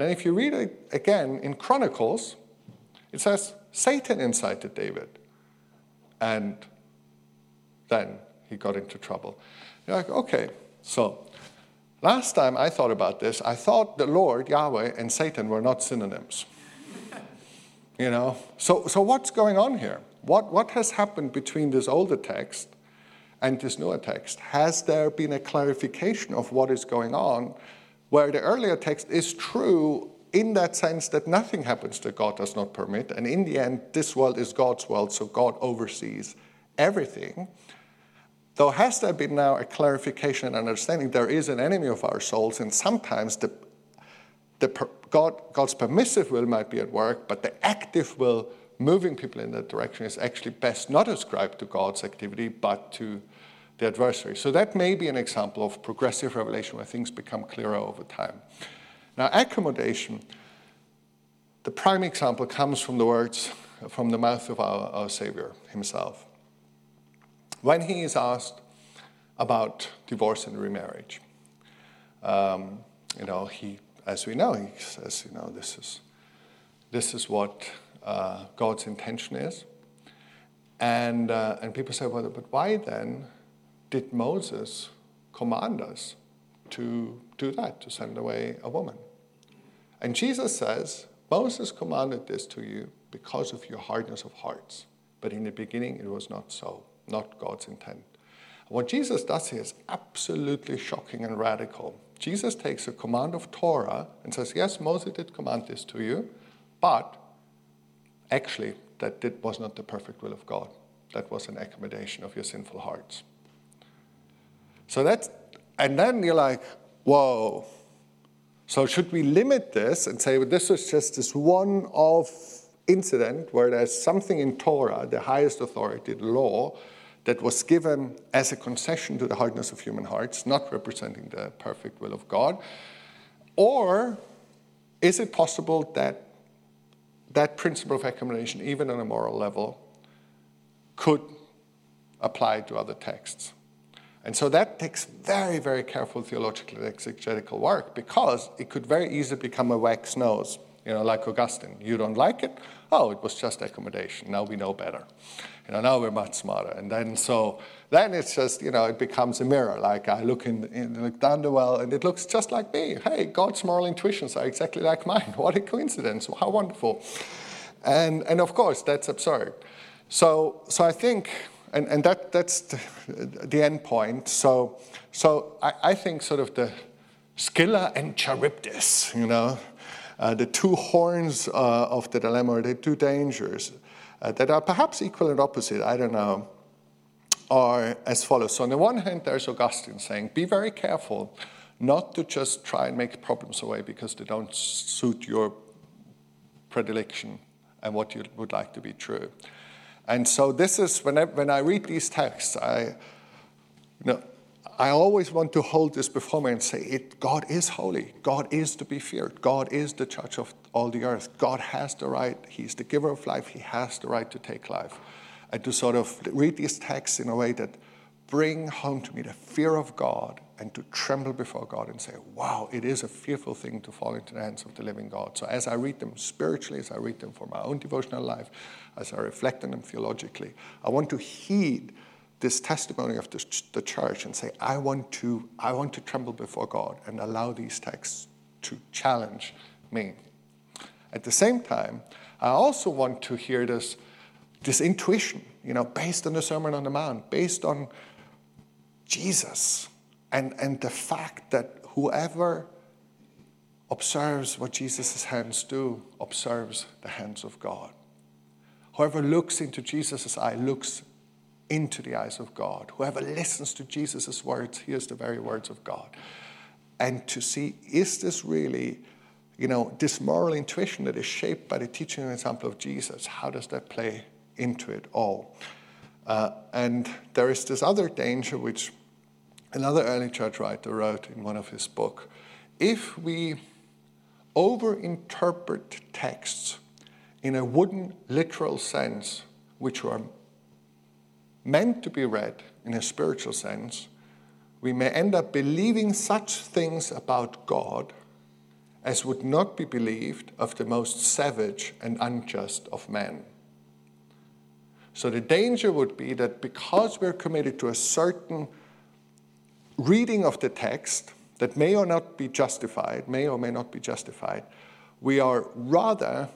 Then if you read it again in Chronicles, it says Satan incited David, and then he got into trouble. You're like, okay, so last time I thought about this, I thought the Lord, Yahweh, and Satan were not synonyms. You know, so so what's going on here? What what has happened between this older text and this newer text? Has there been a clarification of what is going on, where the earlier text is true in that sense that nothing happens that God does not permit, and in the end, this world is God's world, so God oversees everything. Though has there been now a clarification and understanding, there is an enemy of our souls, and sometimes the, the per, God, God's permissive will might be at work, but the active will moving people in that direction is actually best not ascribed to God's activity, but to the adversary. So that may be an example of progressive revelation where things become clearer over time. Now, accommodation, the prime example comes from the words from the mouth of our, our Savior himself. When he is asked about divorce and remarriage, um, you know, he, as we know, he says, you know, this is, this is what uh, God's intention is. And, uh, and people say, well, but why then did Moses command us to do that, to send away a woman? And Jesus says, Moses commanded this to you because of your hardness of hearts. But in the beginning, it was not so, not God's intent. And what Jesus does here is absolutely shocking and radical. Jesus takes a command of Torah and says, yes, Moses did command this to you, but actually that did, was not the perfect will of God. That was an accommodation of your sinful hearts. So that's, and then you're like, whoa. So should we limit this and say, well, this is just this one-off incident where there's something in Torah, the highest authority, the law, that was given as a concession to the hardness of human hearts, not representing the perfect will of God? Or is it possible that that principle of accommodation, even on a moral level, could apply to other texts? And so that takes very, very careful theological and exegetical work because it could very easily become a wax nose. You know, like Augustine, you don't like it? Oh, it was just accommodation. Now we know better. You know, now we're much smarter. And then so then it's just, you know, it becomes a mirror. Like I look in, in look down the well, and it looks just like me. Hey, God's moral intuitions are exactly like mine. What a coincidence! How wonderful! And and of course that's absurd. So so I think. And, and that, that's the, the end point. So, so I, I think sort of the Scylla and Charybdis, you know, uh, the two horns uh, of the dilemma, or the two dangers uh, that are perhaps equal and opposite, I don't know, are as follows. So on the one hand, there's Augustine saying, be very careful not to just try and make problems away because they don't suit your predilection and what you would like to be true. And so this is, when I, when I read these texts, I, you know, I always want to hold this before me and say, it, God is holy. God is to be feared. God is the judge of all the earth. God has the right. He's the giver of life. He has the right to take life. And to sort of read these texts in a way that bring home to me the fear of God and to tremble before God and say, wow, it is a fearful thing to fall into the hands of the living God. So as I read them spiritually, as I read them for my own devotional life, as I reflect on them theologically, I want to heed this testimony of the, the church and say, I want to, I want to tremble before God and allow these texts to challenge me. At the same time, I also want to hear this, this intuition, you know, based on the Sermon on the Mount, based on Jesus, and, and the fact that whoever observes what Jesus' hands do observes the hands of God. Whoever looks into Jesus' eye looks into the eyes of God. Whoever listens to Jesus' words hears the very words of God. And to see, is this really, you know, this moral intuition that is shaped by the teaching and example of Jesus, how does that play into it all? Uh, and there is this other danger which another early church writer wrote in one of his books. If we overinterpret texts in a wooden, literal sense, which are meant to be read in a spiritual sense, we may end up believing such things about God as would not be believed of the most savage and unjust of men. So the danger would be that because we're committed to a certain reading of the text that may or not be justified, may or may not be justified, we are rather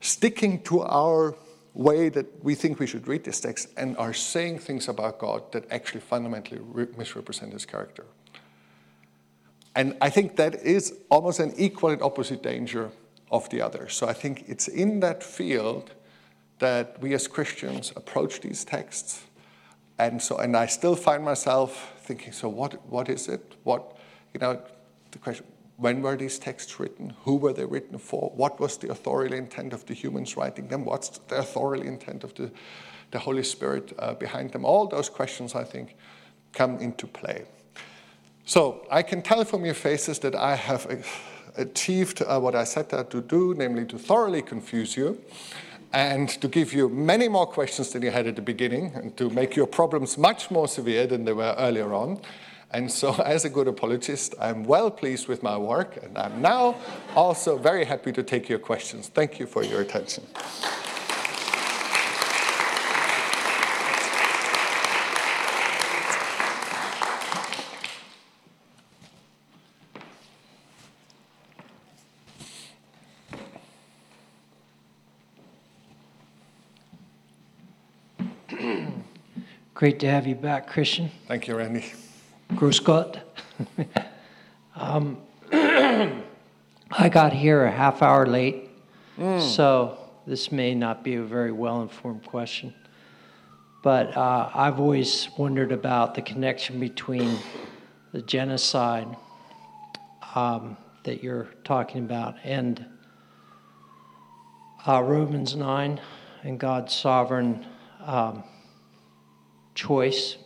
sticking to our way that we think we should read this text and are saying things about God that actually fundamentally re- misrepresent his character. And I think that is almost an equal and opposite danger of the other. So I think it's in that field that we as Christians approach these texts. And so, and I still find myself thinking, so what? What is it? What, you know, the question, when were these texts written? Who were they written for? What was the authorial intent of the humans writing them? What's the authorial intent of the, the Holy Spirit uh, behind them? All those questions, I think, come into play. So I can tell from your faces that I have achieved uh, what I set out to do, namely to thoroughly confuse you, and to give you many more questions than you had at the beginning, and to make your problems much more severe than they were earlier on. And so, as a good apologist, I'm well pleased with my work, and I'm now also very happy to take your questions. Thank you for your attention. Great to have you back, Christian. Thank you, Randy. Groscott. um, I got here a half hour late, mm. so this may not be a very well-informed question. But uh, I've always wondered about the connection between the genocide um, that you're talking about and uh, Romans nine and God's sovereign Um, choice,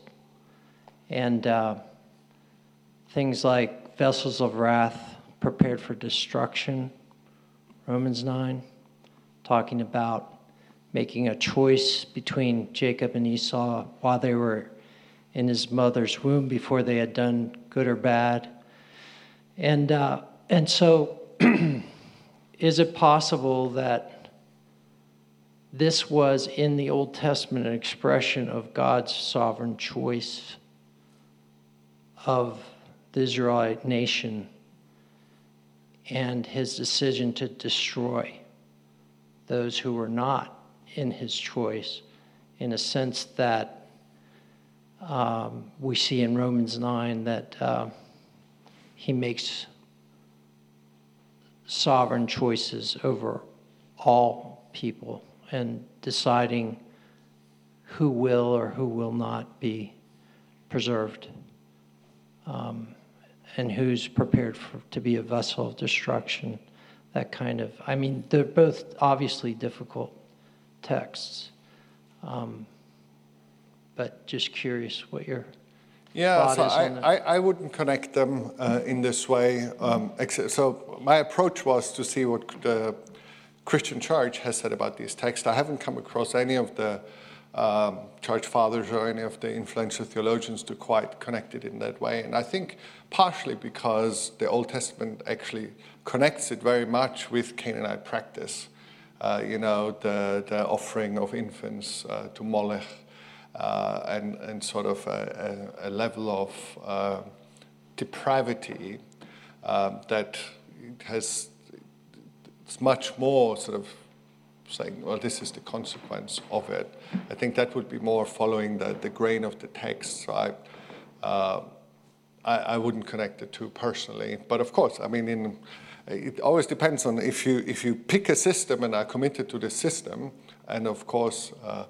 and uh, things like vessels of wrath prepared for destruction, Romans nine, talking about making a choice between Jacob and Esau while they were in his mother's womb before they had done good or bad. And, uh, and so is it possible that this was in the Old Testament an expression of God's sovereign choice of the Israelite nation and his decision to destroy those who were not in his choice, in a sense that um, we see in Romans nine that uh, he makes sovereign choices over all people and deciding who will or who will not be preserved, um, and who's prepared for, to be a vessel of destruction. That kind of, I mean, they're both obviously difficult texts, um, but just curious what your yeah, thought so is I, on that. I, I wouldn't connect them uh, in this way. Um, so my approach was to see what the Christian Church has said about these texts. I haven't come across any of the um, Church Fathers or any of the influential theologians to quite connect it in that way, and I think partially because the Old Testament actually connects it very much with Canaanite practice, uh, you know, the, the offering of infants uh, to Molech, uh, and, and sort of a, a, a level of uh, depravity uh, that has, it's much more sort of saying, well, this is the consequence of it. I think that would be more following the, the grain of the text, right? Uh, I, I wouldn't connect the two personally, but of course, I mean, in it always depends on if you if you pick a system and are committed to the system, and of course uh,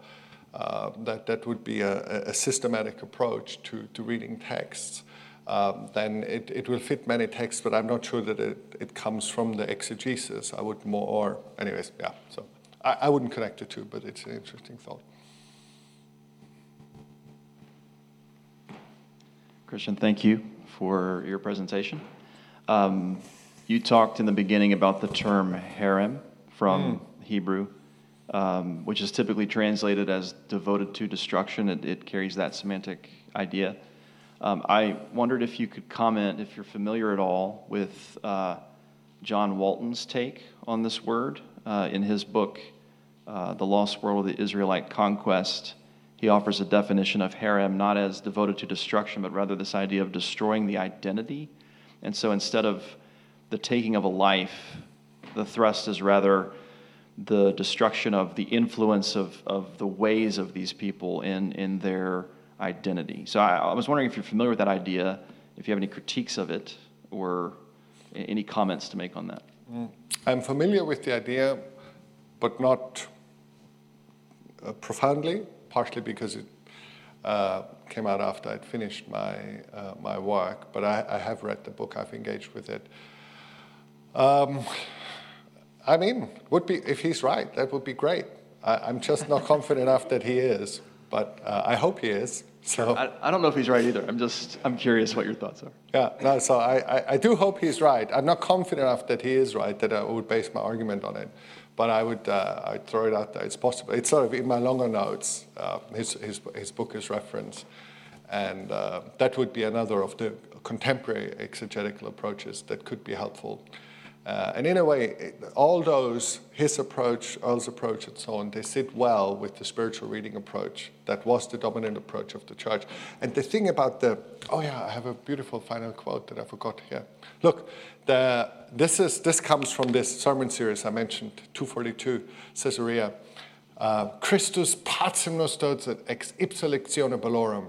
uh, that that would be a, a systematic approach to, to reading texts. Um, then it, it will fit many texts, but I'm not sure that it, it comes from the exegesis. I would more, or anyways, yeah. So I, I wouldn't connect the two, but it's an interesting thought. Christian, thank you for your presentation. Um, You talked in the beginning about the term harem from mm. Hebrew, um, which is typically translated as devoted to destruction. It, it carries that semantic idea. Um, I wondered if you could comment, if you're familiar at all, with uh, John Walton's take on this word. Uh, in his book, uh, The Lost World of the Israelite Conquest, he offers a definition of harem not as devoted to destruction, but rather this idea of destroying the identity. And so instead of the taking of a life, the thrust is rather the destruction of the influence of, of the ways of these people in, in their identity. So I, I was wondering if you're familiar with that idea, if you have any critiques of it, or any comments to make on that. Mm. I'm familiar with the idea, but not uh, profoundly, partially because it uh, came out after I'd finished my, uh, my work, but I, I have read the book, I've engaged with it. Um, I mean, would be if he's right, that would be great. I, I'm just not confident enough that he is, but uh, I hope he is. So I, I don't know if he's right either. I'm just I'm curious what your thoughts are. Yeah, no. So I, I, I do hope he's right. I'm not confident enough that he is right that I would base my argument on it, but I would uh, I throw it out there. It's possible. It's sort of in my longer notes. Uh, his his his book is referenced, and uh, that would be another of the contemporary exegetical approaches that could be helpful. Uh, and in a way, it, all those, his approach, Earl's approach, and so on, they sit well with the spiritual reading approach that was the dominant approach of the church. And the thing about the, oh yeah, I have a beautiful final quote that I forgot here. Look, the, this is this comes from this sermon series I mentioned, two forty-two, Caesarea. Uh, Christus pacem nos docet ex ipsa lectione bellorum.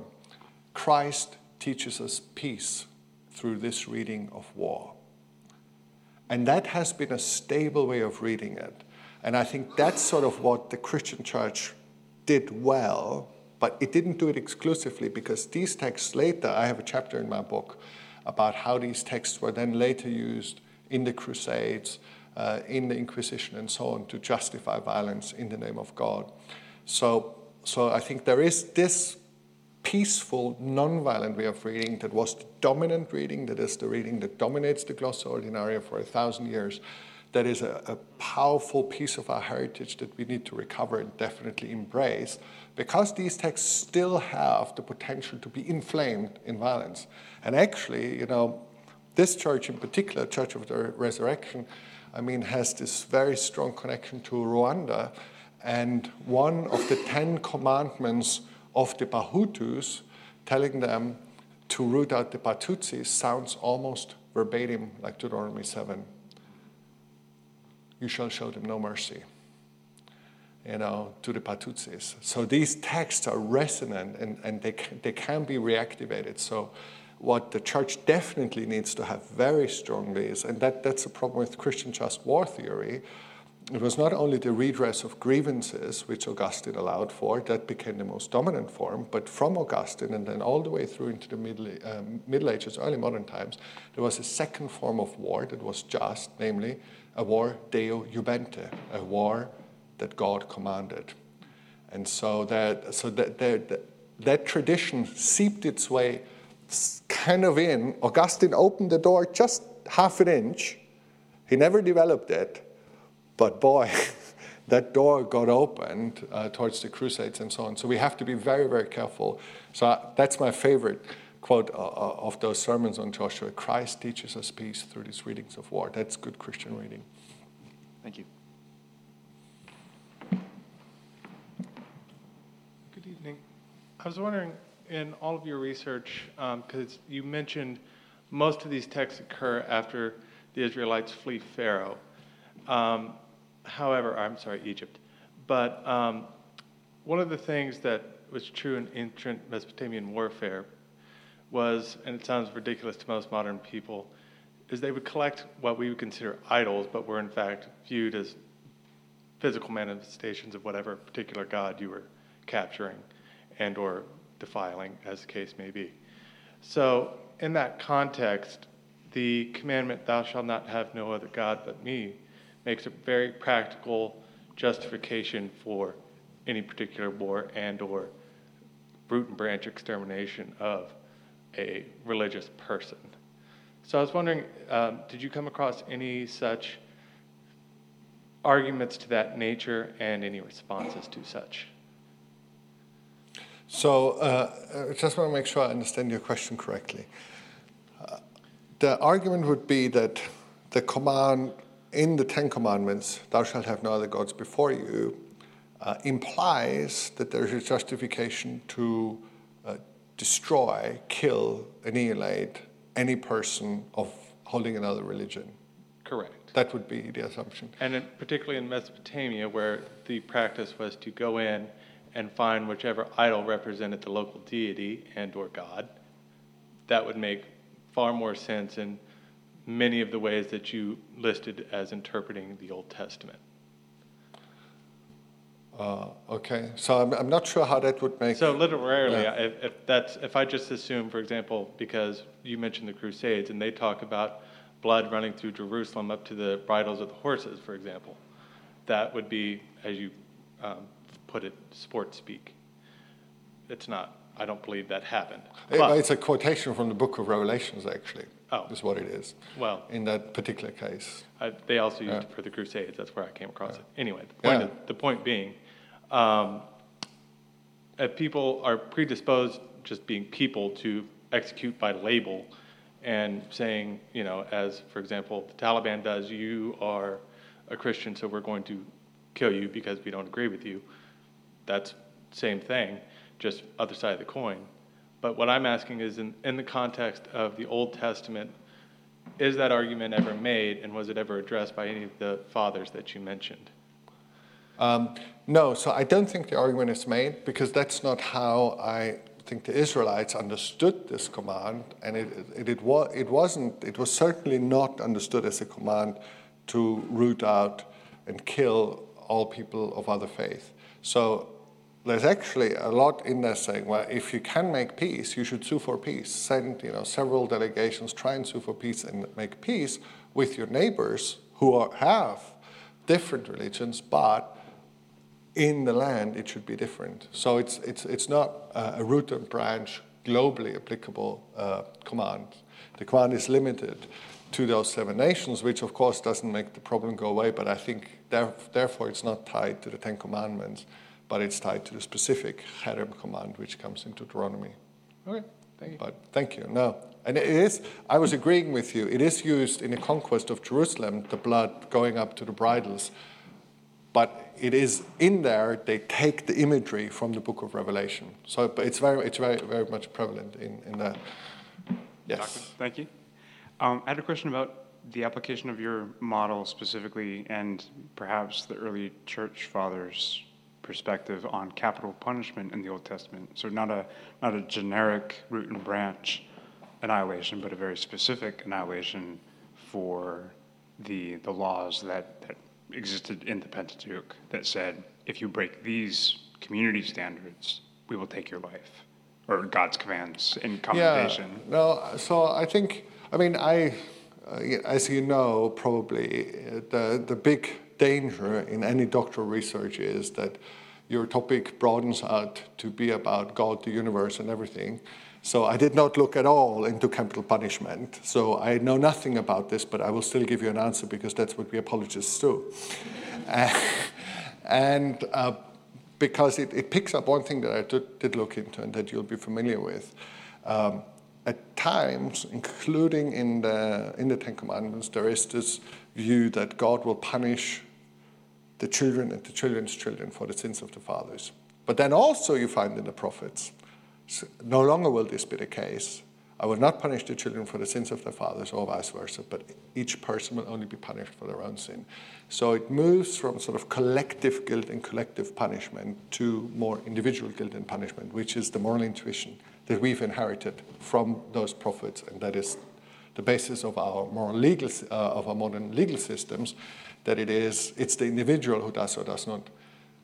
Christ teaches us peace through this reading of war. And that has been a stable way of reading it. And I think that's sort of what the Christian church did well, but it didn't do it exclusively, because these texts later, I have a chapter in my book about how these texts were then later used in the Crusades, uh, in the Inquisition and so on, to justify violence in the name of God. So, so I think there is this peaceful, non-violent way of reading that was the dominant reading, that is the reading that dominates the Glossa Ordinaria for a thousand years, that is a, a powerful piece of our heritage that we need to recover and definitely embrace, because these texts still have the potential to be inflamed in violence. And actually, you know, This church in particular, Church of the Resurrection, I mean, has this very strong connection to Rwanda. And one of the Ten Commandments of the Bahutus, telling them to root out the Patutsies, sounds almost verbatim like Deuteronomy seven. You shall show them no mercy, you know, to the Patutsies. So these texts are resonant, and, and they, they can be reactivated. So what the church definitely needs to have very strongly is, and that, that's a problem with Christian just war theory, it was not only the redress of grievances, which Augustine allowed for, that became the most dominant form, but from Augustine and then all the way through into the Middle, um, Middle Ages, early modern times, there was a second form of war that was just, namely a war deo jubente, a war that God commanded. And so that, so that, that, that tradition seeped its way kind of in. Augustine opened the door just half an inch. He never developed it. But boy, that door got opened uh, towards the Crusades and so on. So we have to be very, very careful. So I, that's my favorite quote uh, of those sermons on Joshua. Christ teaches us peace through these readings of war. That's good Christian reading. Thank you. Good evening. I was wondering, in all of your research, because um, you mentioned most of these texts occur after the Israelites flee Pharaoh. Um, However, I'm sorry, Egypt. But um, one of the things that was true in ancient Mesopotamian warfare was, and it sounds ridiculous to most modern people, is they would collect what we would consider idols, but were in fact viewed as physical manifestations of whatever particular god you were capturing and or defiling, as the case may be. So in that context, the commandment, thou shalt not have no other god but me, makes a very practical justification for any particular war and or root and branch extermination of a religious person. So I was wondering, um, did you come across any such arguments to that nature and any responses to such? So uh, I just want to make sure I understand your question correctly. Uh, the argument would be that the command in the Ten Commandments, thou shalt have no other gods before you, uh, implies that there is a justification to uh, destroy, kill, annihilate any person of holding another religion. Correct. That would be the assumption. And in, particularly in Mesopotamia, where the practice was to go in and find whichever idol represented the local deity and or god, that would make far more sense in many of the ways that you listed as interpreting the Old Testament. Uh, okay, so I'm, I'm not sure how that would make... So literally, yeah. if, if, that's, if I just assume, for example, because you mentioned the Crusades, and they talk about blood running through Jerusalem up to the bridles of the horses, for example, that would be, as you um, put it, sport speak. It's not. I don't believe that happened. It, but, it's a quotation from the book of Revelations, actually. Oh. Is what it is. Well, in that particular case, I, they also used yeah. it for the Crusades. That's where I came across yeah. it. Anyway, the point, yeah. of, the point being, um, if people are predisposed, just being people, to execute by label and saying, you know, as for example, the Taliban does, you are a Christian, so we're going to kill you because we don't agree with you. That's same thing, just other side of the coin. But what I'm asking is, in, in the context of the Old Testament, is that argument ever made, and was it ever addressed by any of the fathers that you mentioned? Um, no, so I don't think the argument is made, because that's not how I think the Israelites understood this command, and it it, it, wa- it wasn't. It was certainly not understood as a command to root out and kill all people of other faith. So there's actually a lot in there saying, well, if you can make peace, you should sue for peace. Send, you know, several delegations, try and sue for peace and make peace with your neighbors who are, have different religions, but in the land it should be different. So it's it's it's not a root and branch globally applicable uh, command. The command is limited to those seven nations, which of course doesn't make the problem go away. But I think therefore it's not tied to the Ten Commandments, but it's tied to the specific cherem command, which comes in Deuteronomy. Okay, thank you. But thank you. No, And it is, I was agreeing with you, it is used in the conquest of Jerusalem, the blood going up to the bridles. But it is in there, they take the imagery from the book of Revelation. So it's very, it's very, very much prevalent in, in that. Yes. Doctor, thank you. Um, I had a question about the application of your model specifically, and perhaps the early church fathers' perspective on capital punishment in the Old Testament. So not a not a generic root and branch annihilation, but a very specific annihilation for the the laws that, that existed in the Pentateuch that said, if you break these community standards, we will take your life, or God's commands in commendation. Yeah, no, so I think, I mean, I... Uh, as you know, probably, uh, the, the big danger in any doctoral research is that your topic broadens out to be about God, the universe, and everything. So I did not look at all into capital punishment. So I know nothing about this, but I will still give you an answer because that's what we apologists do. uh, and uh, because it, it picks up one thing that I did, did look into and that you'll be familiar with. Um, At times, including in the in the Ten Commandments, there is this view that God will punish the children and the children's children for the sins of the fathers. But then also you find in the prophets, no longer will this be the case. I will not punish the children for the sins of their fathers or vice versa, but each person will only be punished for their own sin. So it moves from sort of collective guilt and collective punishment to more individual guilt and punishment, which is the moral intuition that we've inherited from those prophets, and that is the basis of our moral legal, uh, of our modern legal systems, that it is, it's the individual who does or does not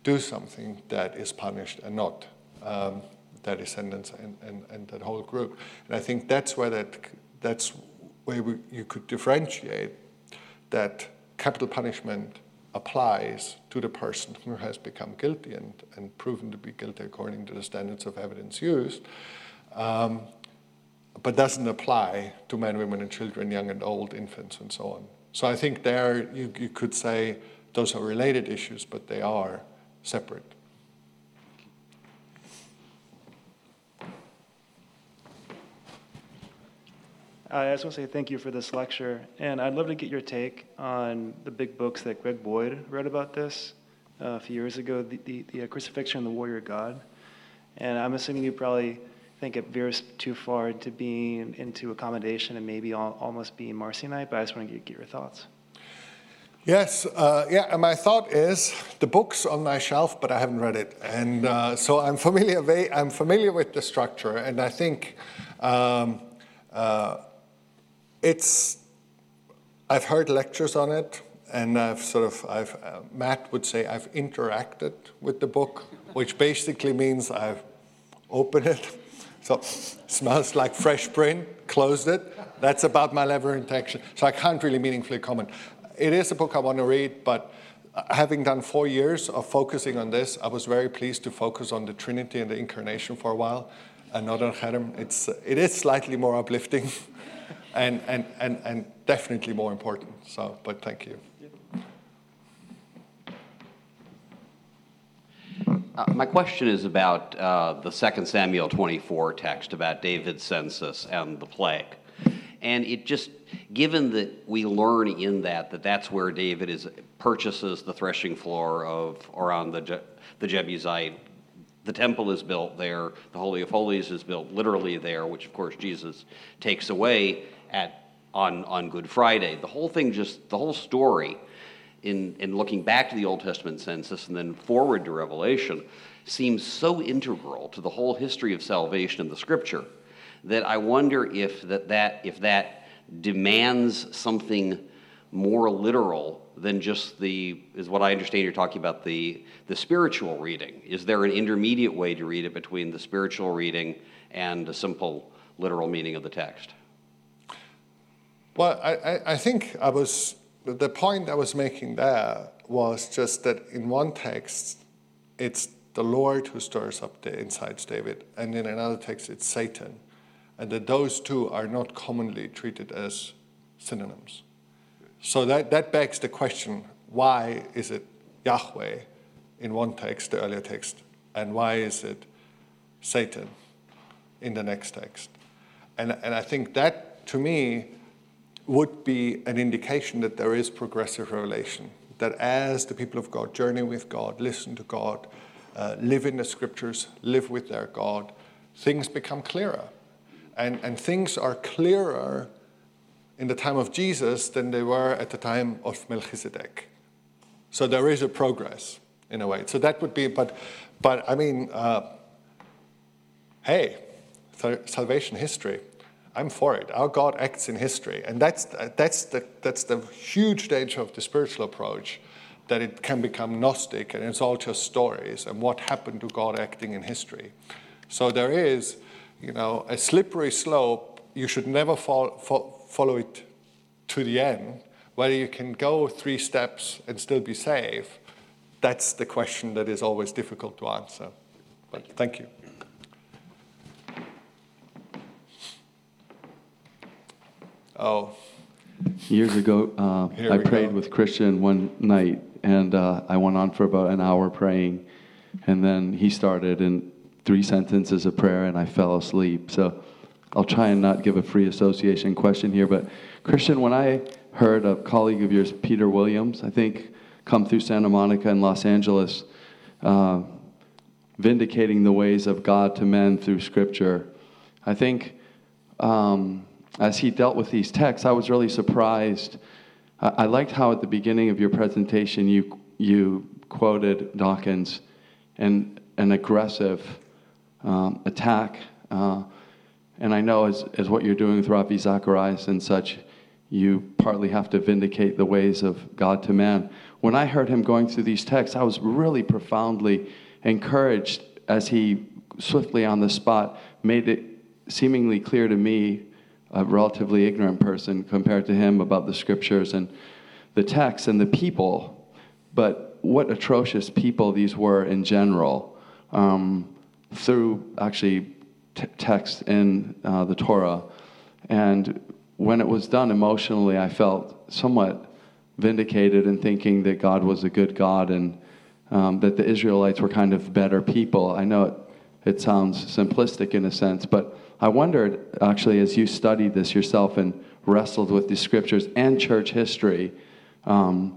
do something that is punished and not um, their descendants and, and, and that whole group. And I think that's where that that's where we, you could differentiate that capital punishment applies to the person who has become guilty and, and proven to be guilty according to the standards of evidence used, um, but doesn't apply to men, women, and children, young and old, infants, and so on. So I think there you, you could say those are related issues, but they are separate. I just want to say thank you for this lecture, and I'd love to get your take on the big books that Greg Boyd wrote about this uh, a few years ago, the, the, the Crucifixion and the Warrior God. And I'm assuming you probably think it veers too far into being into accommodation and maybe all, almost being Marcionite, but I just want to get, get your thoughts. Yes, uh, yeah, and my thought is the book's on my shelf, but I haven't read it. And uh, so I'm familiar, I'm familiar with the structure, and I think... Um, uh, It's, I've heard lectures on it, and I've sort of, I've uh, Matt would say I've interacted with the book, which basically means I've opened it, so smells like fresh print, closed it. That's about my level of interaction, so I can't really meaningfully comment. It is a book I want to read, but having done four years of focusing on this, I was very pleased to focus on the Trinity and the Incarnation for a while, and not on cherem. It's, it is slightly more uplifting. And, and and and definitely more important. So, but thank you. Uh, my question is about uh, the Second Samuel twenty-four text about David's census and the plague. And it just, given that we learn in that that that's where David is purchases the threshing floor of around the Je, the Jebusite. The temple is built there. The Holy of Holies is built literally there, which of course Jesus takes away at on, on Good Friday. The whole thing, just the whole story in, in looking back to the Old Testament census and then forward to Revelation seems so integral to the whole history of salvation in the Scripture that I wonder if that, that if that demands something more literal than just the, is what I understand you're talking about, the the spiritual reading. Is there an intermediate way to read it between the spiritual reading and a simple literal meaning of the text? Well, I, I think I was, the point I was making there was just that in one text, it's the Lord who stirs up the insides, David, and in another text, it's Satan, and that those two are not commonly treated as synonyms. So that, that begs the question, why is it Yahweh in one text, the earlier text, and why is it Satan in the next text? And, and I think that, to me, would be an indication that there is progressive revelation, that as the people of God journey with God, listen to God, uh, live in the scriptures, live with their God, things become clearer. And, and things are clearer in the time of Jesus than they were at the time of Melchizedek. So there is a progress, in a way. So that would be, but, but I mean, uh, hey, salvation history. I'm for it. Our God acts in history. And that's, that's, the, that's the huge danger of the spiritual approach, that it can become Gnostic and it's all just stories and what happened to God acting in history. So there is, you know, a slippery slope. You should never fall, fo- follow it to the end. Whether you can go three steps and still be safe, that's the question that is always difficult to answer. But thank you. Thank you. Oh. Years ago, uh, I prayed go. with Christian one night, and uh, I went on for about an hour praying, and then he started in three sentences of prayer, and I fell asleep. So I'll try and not give a free association question here, but Christian, when I heard a colleague of yours, Peter Williams, I think, come through Santa Monica and Los Angeles, uh, vindicating the ways of God to men through Scripture, I think... Um, As he dealt with these texts, I was really surprised. I liked how at the beginning of your presentation you you quoted Dawkins and an aggressive um, attack. Uh, and I know as, as what you're doing with Ravi Zacharias and such, you partly have to vindicate the ways of God to man. When I heard him going through these texts, I was really profoundly encouraged as he swiftly on the spot made it seemingly clear to me, a relatively ignorant person compared to him, about the scriptures and the texts and the people, but what atrocious people these were in general, um, through actually t- texts in uh, the Torah. And when it was done emotionally, I felt somewhat vindicated in thinking that God was a good God and um, that the Israelites were kind of better people. I know it, it sounds simplistic in a sense, but I wondered, actually, as you studied this yourself and wrestled with the scriptures and church history, um,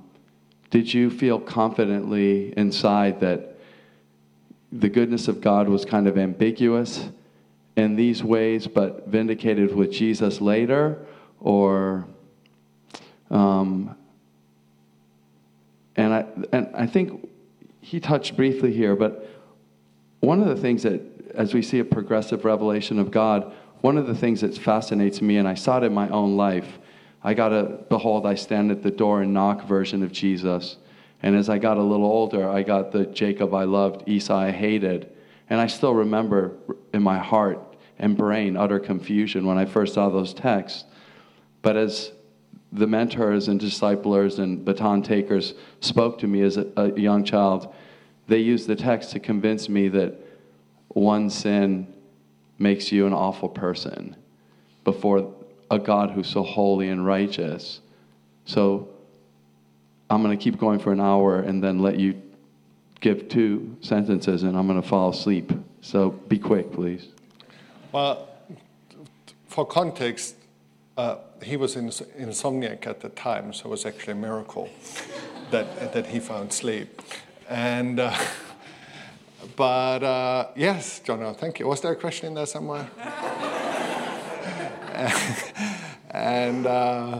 did you feel confidently inside that the goodness of God was kind of ambiguous in these ways, but vindicated with Jesus later? Or, um, and I and I think he touched briefly here, but one of the things that, as we see a progressive revelation of God, one of the things that fascinates me, and I saw it in my own life, I got a "Behold, I stand at the door and knock" version of Jesus. And as I got a little older, I got the "Jacob I loved, Esau I hated." And I still remember in my heart and brain utter confusion when I first saw those texts. But as the mentors and disciplers and baton takers spoke to me as a, a young child, they used the text to convince me that one sin makes you an awful person before a God who's so holy and righteous. So I'm going to keep going for an hour and then let you give two sentences and I'm going to fall asleep. So be quick, please. Well, for context, uh, he was ins- insomniac at the time, so it was actually a miracle that that he found sleep. And... Uh, But uh, yes, John, thank you. Was there a question in there somewhere? And uh,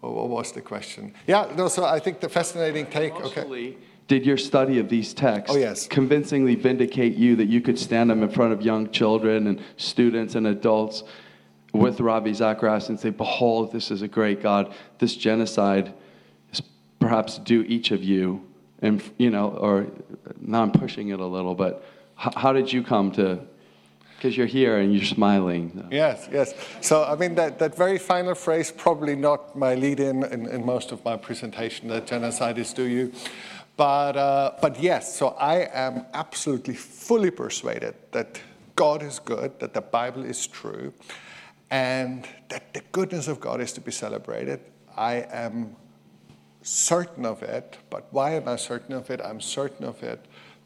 what was the question? Yeah, no, so I think the fascinating take. Okay. Did your study of these texts oh, yes. convincingly vindicate you that you could stand them in front of young children and students and adults with Ravi Zacharias and say, "Behold, this is a great God. This genocide is perhaps due each of you." And, you know, or now I'm pushing it a little, but how, how did you come to, because you're here and you're smiling. Yes, yes. So, I mean, that, that very final phrase, probably not my lead-in in, in most of my presentation, that genocide is due you. But, uh, but yes, so I am absolutely fully persuaded that God is good, that the Bible is true, and that the goodness of God is to be celebrated. I am certain of it, but why am I certain of it? I'm certain of it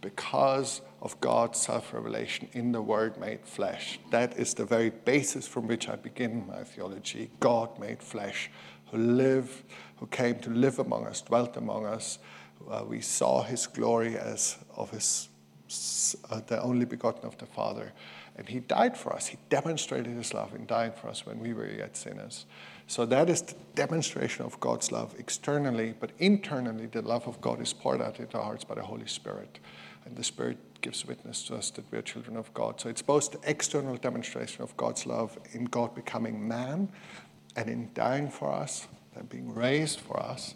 because of God's self-revelation in the Word made flesh. That is the very basis from which I begin my theology. God made flesh, who lived, who came to live among us, dwelt among us. Uh, we saw his glory as of his uh, the only begotten of the Father. And he died for us. He demonstrated his love in dying for us when we were yet sinners. So that is the demonstration of God's love externally, but internally the love of God is poured out into our hearts by the Holy Spirit. And the Spirit gives witness to us that we are children of God. So it's both the external demonstration of God's love in God becoming man and in dying for us and being raised for us,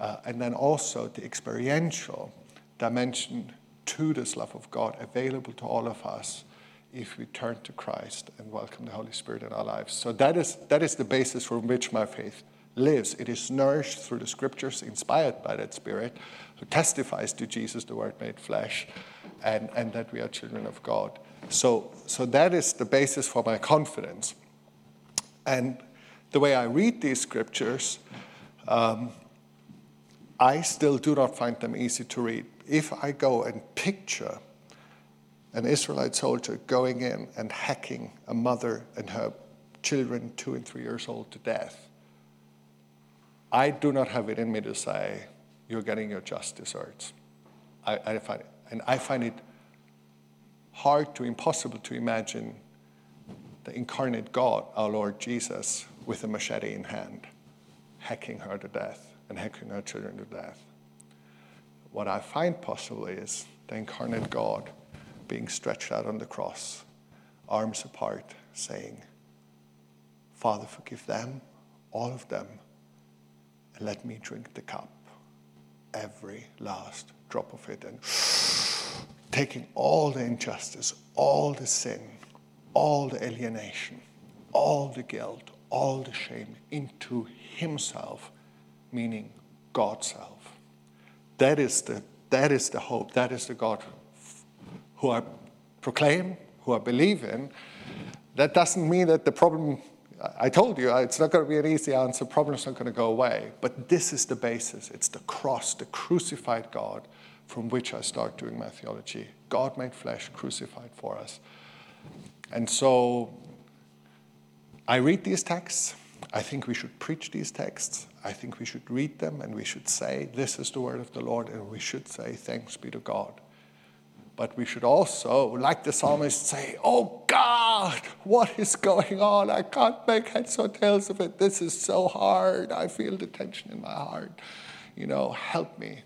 uh, and then also the experiential dimension to this love of God available to all of us if we turn to Christ and welcome the Holy Spirit in our lives. So that is that is the basis from which my faith lives. It is nourished through the Scriptures, inspired by that Spirit, who testifies to Jesus, the Word made flesh, and, and that we are children of God. So, so that is the basis for my confidence. And the way I read these Scriptures, um, I still do not find them easy to read. If I go and picture an Israelite soldier going in and hacking a mother and her children two and three years old to death, I do not have it in me to say, you're getting your just desserts. I, I find it, and I find it hard to impossible to imagine the incarnate God, our Lord Jesus, with a machete in hand, hacking her to death and hacking her children to death. What I find possible is the incarnate God being stretched out on the cross, arms apart, saying, Father, forgive them, all of them, and let me drink the cup, every last drop of it, and taking all the injustice, all the sin, all the alienation, all the guilt, all the shame into himself, meaning God's self. That is the, that is the hope, that is the God who I proclaim, who I believe in. That doesn't mean that the problem, I told you, it's not going to be an easy answer, the problem's not going to go away, but this is the basis. It's the cross, the crucified God, from which I start doing my theology. God made flesh, crucified for us. And so I read these texts. I think we should preach these texts. I think we should read them, and we should say, this is the word of the Lord, and we should say, thanks be to God. But we should also, like the psalmist, say, oh God, what is going on? I can't make heads or tails of it. This is so hard. I feel the tension in my heart. You know, help me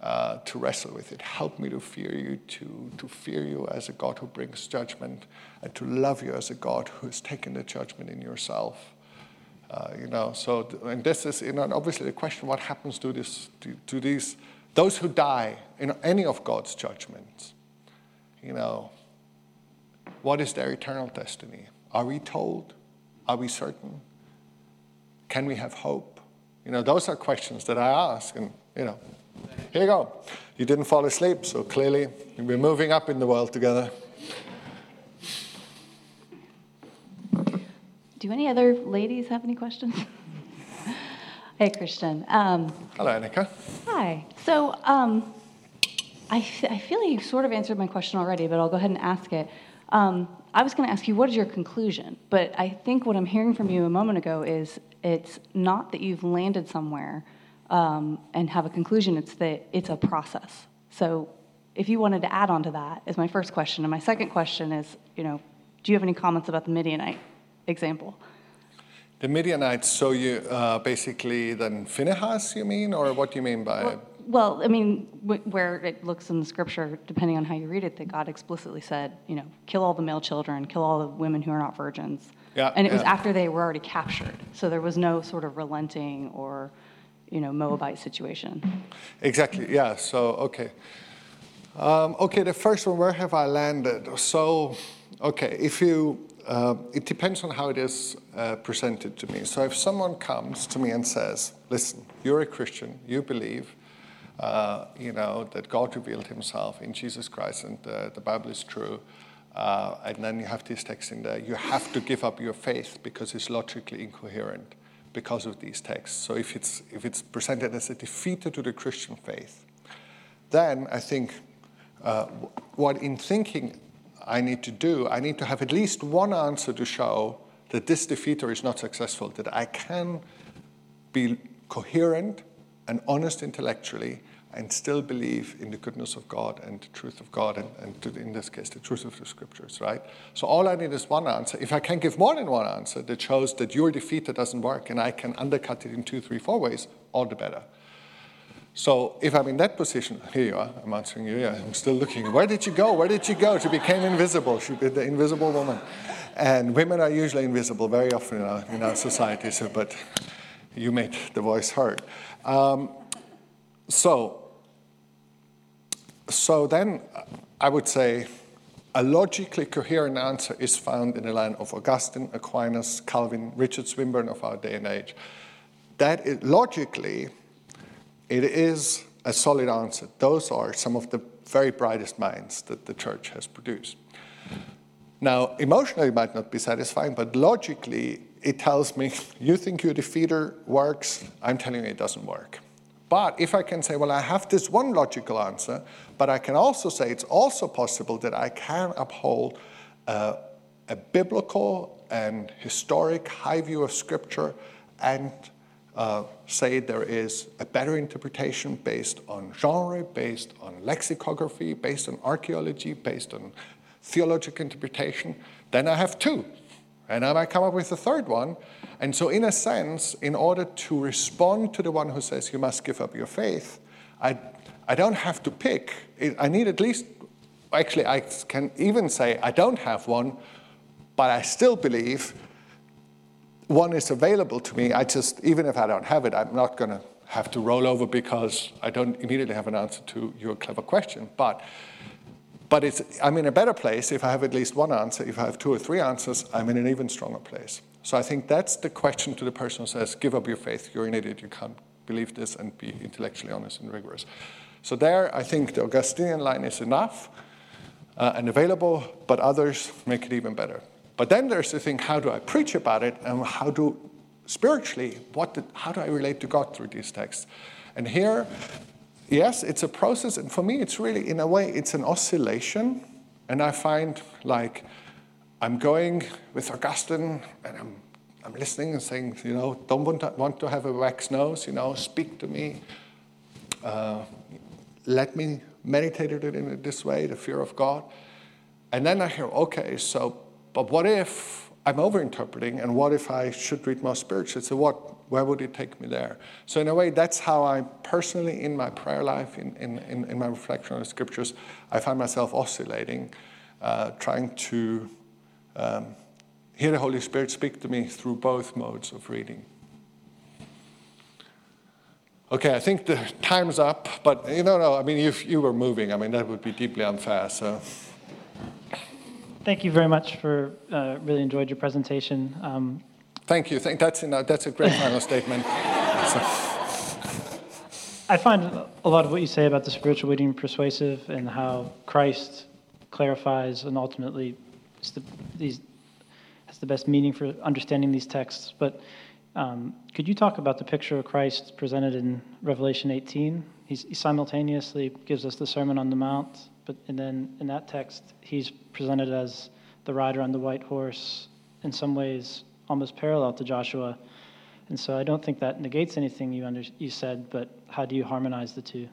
uh, to wrestle with it. Help me to fear you, to, to fear you as a God who brings judgment, and to love you as a God who has taken the judgment in yourself. Uh, you know, so, and this is, you know, and obviously the question, what happens to this, to, to these, those who die in any of God's judgments, you know, what is their eternal destiny? Are we told? Are we certain? Can we have hope? You know, those are questions that I ask, and, you know, here you go. You didn't fall asleep, so clearly we're moving up in the world together. Do any other ladies have any questions? Hey, Christian. Um, Hello, Annika. Hi. So um, I, f- I feel like you've sort of answered my question already, but I'll go ahead and ask it. Um, I was going to ask you, what is your conclusion? But I think what I'm hearing from you a moment ago is it's not that you've landed somewhere um, and have a conclusion. It's that it's a process. So if you wanted to add on to that is my first question. And my second question is, you know, do you have any comments about the Midianite example? The Midianites, so you uh, basically then Phinehas, you mean, or what do you mean by? Well, well I mean, w- where it looks in the Scripture, depending on how you read it, that God explicitly said, you know, kill all the male children, kill all the women who are not virgins. Yeah, and it yeah. was after they were already captured. So there was no sort of relenting or, you know, Moabite situation. Exactly, yeah, so, okay. Um, okay, the first one, where have I landed? So, okay, if you... Uh, it depends on how it is uh, presented to me. So if someone comes to me and says, listen, you're a Christian, you believe, uh, you know, that God revealed himself in Jesus Christ and uh, the Bible is true, uh, and then you have these texts in there, you have to give up your faith because it's logically incoherent because of these texts. So if it's if it's presented as a defeater to the Christian faith, then I think uh, what in thinking I need to do, I need to have at least one answer to show that this defeater is not successful, that I can be coherent and honest intellectually and still believe in the goodness of God and the truth of God and, and to the, in this case, the truth of the scriptures, right? So all I need is one answer. If I can give more than one answer that shows that your defeater doesn't work and I can undercut it in two, three, four ways, all the better. So if I'm in that position, here you are, I'm answering you, yeah, I'm still looking. Where did you go? Where did you go? She became invisible. She did the invisible woman. And women are usually invisible very often in our, in our society, so, but you made the voice heard. Um, so, so then I would say a logically coherent answer is found in the line of Augustine, Aquinas, Calvin, Richard Swinburne of our day and age. That is, logically, it is a solid answer. Those are some of the very brightest minds that the church has produced. Now, emotionally it might not be satisfying, but logically it tells me, you think your defeater works, I'm telling you it doesn't work. But if I can say, well, I have this one logical answer, but I can also say it's also possible that I can uphold uh, a biblical and historic high view of scripture and uh, say there is a better interpretation based on genre, based on lexicography, based on archaeology, based on theological interpretation, then I have two. And I might come up with a third one. And so in a sense, in order to respond to the one who says you must give up your faith, I, I don't have to pick. I need at least, actually I can even say I don't have one, but I still believe one is available to me. I just, even if I don't have it, I'm not going to have to roll over because I don't immediately have an answer to your clever question. But But it's, I'm in a better place if I have at least one answer. If I have two or three answers, I'm in an even stronger place. So I think that's the question to the person who says, give up your faith, you're an idiot, you can't believe this, and be intellectually honest and rigorous. So there, I think the Augustinian line is enough uh, and available, but others make it even better. But then there's the thing, how do I preach about it, and how do, spiritually, what did, how do I relate to God through these texts? And here, yes, it's a process, and for me, it's really, in a way, it's an oscillation, and I find, like, I'm going with Augustine, and I'm I'm listening and saying, you know, don't want to, want to have a wax nose, you know, speak to me, uh, let me meditate it in this way, the fear of God, and then I hear, okay, so, but what if I'm overinterpreting, and what if I should read more spiritually? So what? Where would it take me there? So in a way, that's how I personally, in my prayer life, in, in, in, in my reflection on the scriptures, I find myself oscillating, uh, trying to um, hear the Holy Spirit speak to me through both modes of reading. Okay, I think the time's up, but you know, no, I mean, if you were moving, I mean, that would be deeply unfair, so. Thank you very much for, uh, really enjoyed your presentation. Um, Thank you. That's, in a, that's a great final statement. So. I find a lot of what you say about the spiritual reading persuasive and how Christ clarifies and ultimately is the, these, has the best meaning for understanding these texts. But um, could you talk about the picture of Christ presented in Revelation eighteen? He's, he simultaneously gives us the Sermon on the Mount, but and then in that text, he's presented as the rider on the white horse, in some ways almost parallel to Joshua, and so I don't think that negates anything you under, you said, but how do you harmonize the two?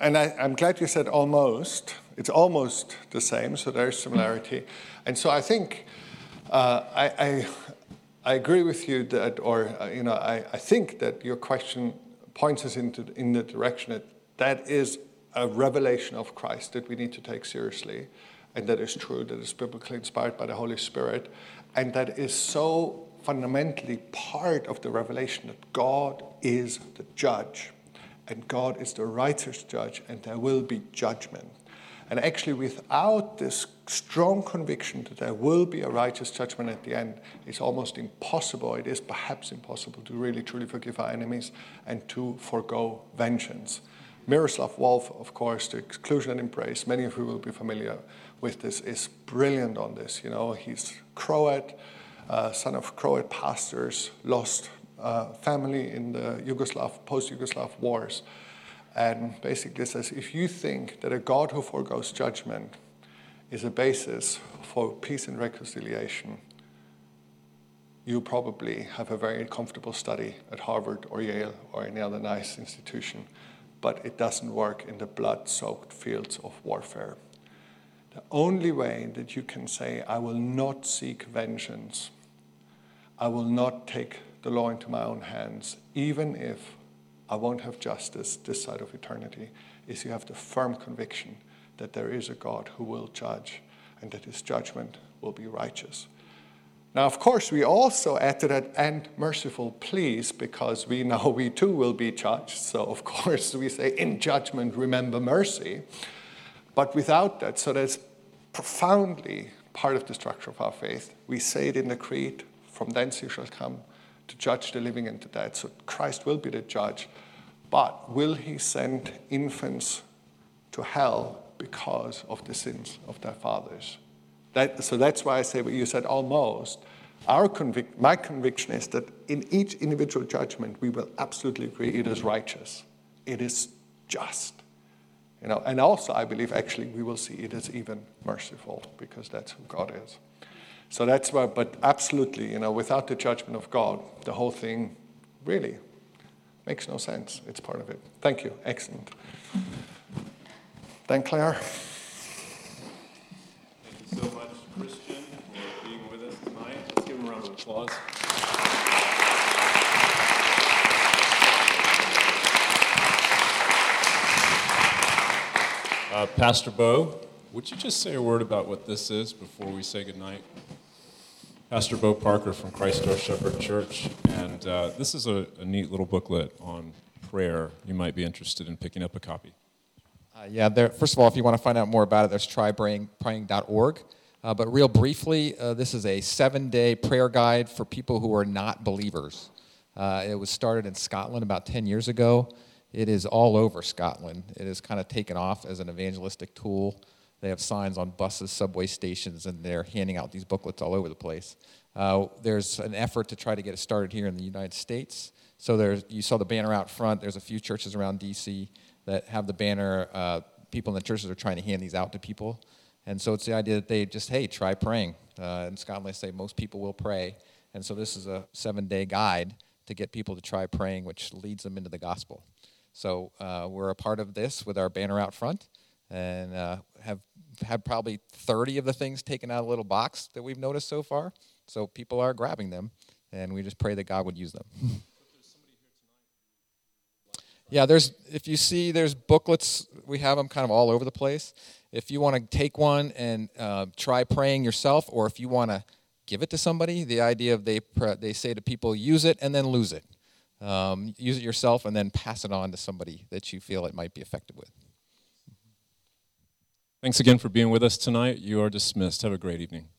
And I, I'm glad you said almost. It's almost the same, so there is similarity. And so I think uh, I, I I agree with you that, or uh, you know, I, I think that your question points us into in the direction that that is a revelation of Christ that we need to take seriously, and that is true, that is biblically inspired by the Holy Spirit. And that is so fundamentally part of the revelation that God is the judge, and God is the righteous judge, and there will be judgment. And actually, without this strong conviction that there will be a righteous judgment at the end, it's almost impossible, it is perhaps impossible to really truly forgive our enemies and to forego vengeance. Miroslav Wolf, of course, The Exclusion and Embrace, many of you will be familiar with this, is brilliant on this. You know, he's Croat, uh, son of Croat pastors, lost uh, family in the Yugoslav, post-Yugoslav wars. and basically says, if you think that a God who forgoes judgment is a basis for peace and reconciliation, you probably have a very comfortable study at Harvard or Yale or any other nice institution, but it doesn't work in the blood-soaked fields of warfare. The only way that you can say, I will not seek vengeance, I will not take the law into my own hands, even if I won't have justice this side of eternity, is you have the firm conviction that there is a God who will judge and that his judgment will be righteous. Now, of course, we also add to that, and merciful, please, because we know we too will be judged. So, of course, we say, in judgment, remember mercy. But without that, so that's profoundly part of the structure of our faith. We say it in the creed, from thence you shall come to judge the living and the dead. So Christ will be the judge. But will he send infants to hell because of the sins of their fathers? That, so that's why I say what you said almost. Our convic- my conviction is that in each individual judgment, we will absolutely agree it is righteous. It is just. You know, and also, I believe, actually, we will see it as even merciful, because that's who God is. So that's why, but absolutely, you know, without the judgment of God, the whole thing really makes no sense. It's part of it. Thank you. Excellent. Dan, Claire. Thank you so much, Christian, for being with us tonight. Let's give him a round of applause. Uh, Pastor Bo, would you just say a word about what this is before we say goodnight? Pastor Bo Parker from Christ Our Shepherd Church, and uh, this is a, a neat little booklet on prayer. You might be interested in picking up a copy. Uh, yeah, there, first of all, if you want to find out more about it, there's try praying dot org. Uh, but real briefly, uh, this is a seven-day prayer guide for people who are not believers. Uh, it was started in Scotland about ten years ago. It is all over Scotland. It has kind of taken off as an evangelistic tool. They have signs on buses, subway stations, and they're handing out these booklets all over the place. Uh, there's an effort to try to get it started here in the United States. So there's, you saw the banner out front. There's a few churches around D C that have the banner. Uh, people in the churches are trying to hand these out to people. And so it's the idea that they just, hey, try praying. Uh, in Scotland, they say most people will pray. And so this is a seven-day guide to get people to try praying, which leads them into the gospel. So uh, we're a part of this with our banner out front, and uh, have had probably thirty of the things taken out of a little box that we've noticed so far. So people are grabbing them, and we just pray that God would use them. Yeah, there's. If you see, there's booklets. We have them kind of all over the place. If you want to take one and uh, try praying yourself, or if you want to give it to somebody, the idea of they they say to people, use it and then lose it. Um, use it yourself and then pass it on to somebody that you feel it might be effective with. Thanks again for being with us tonight. You are dismissed. Have a great evening.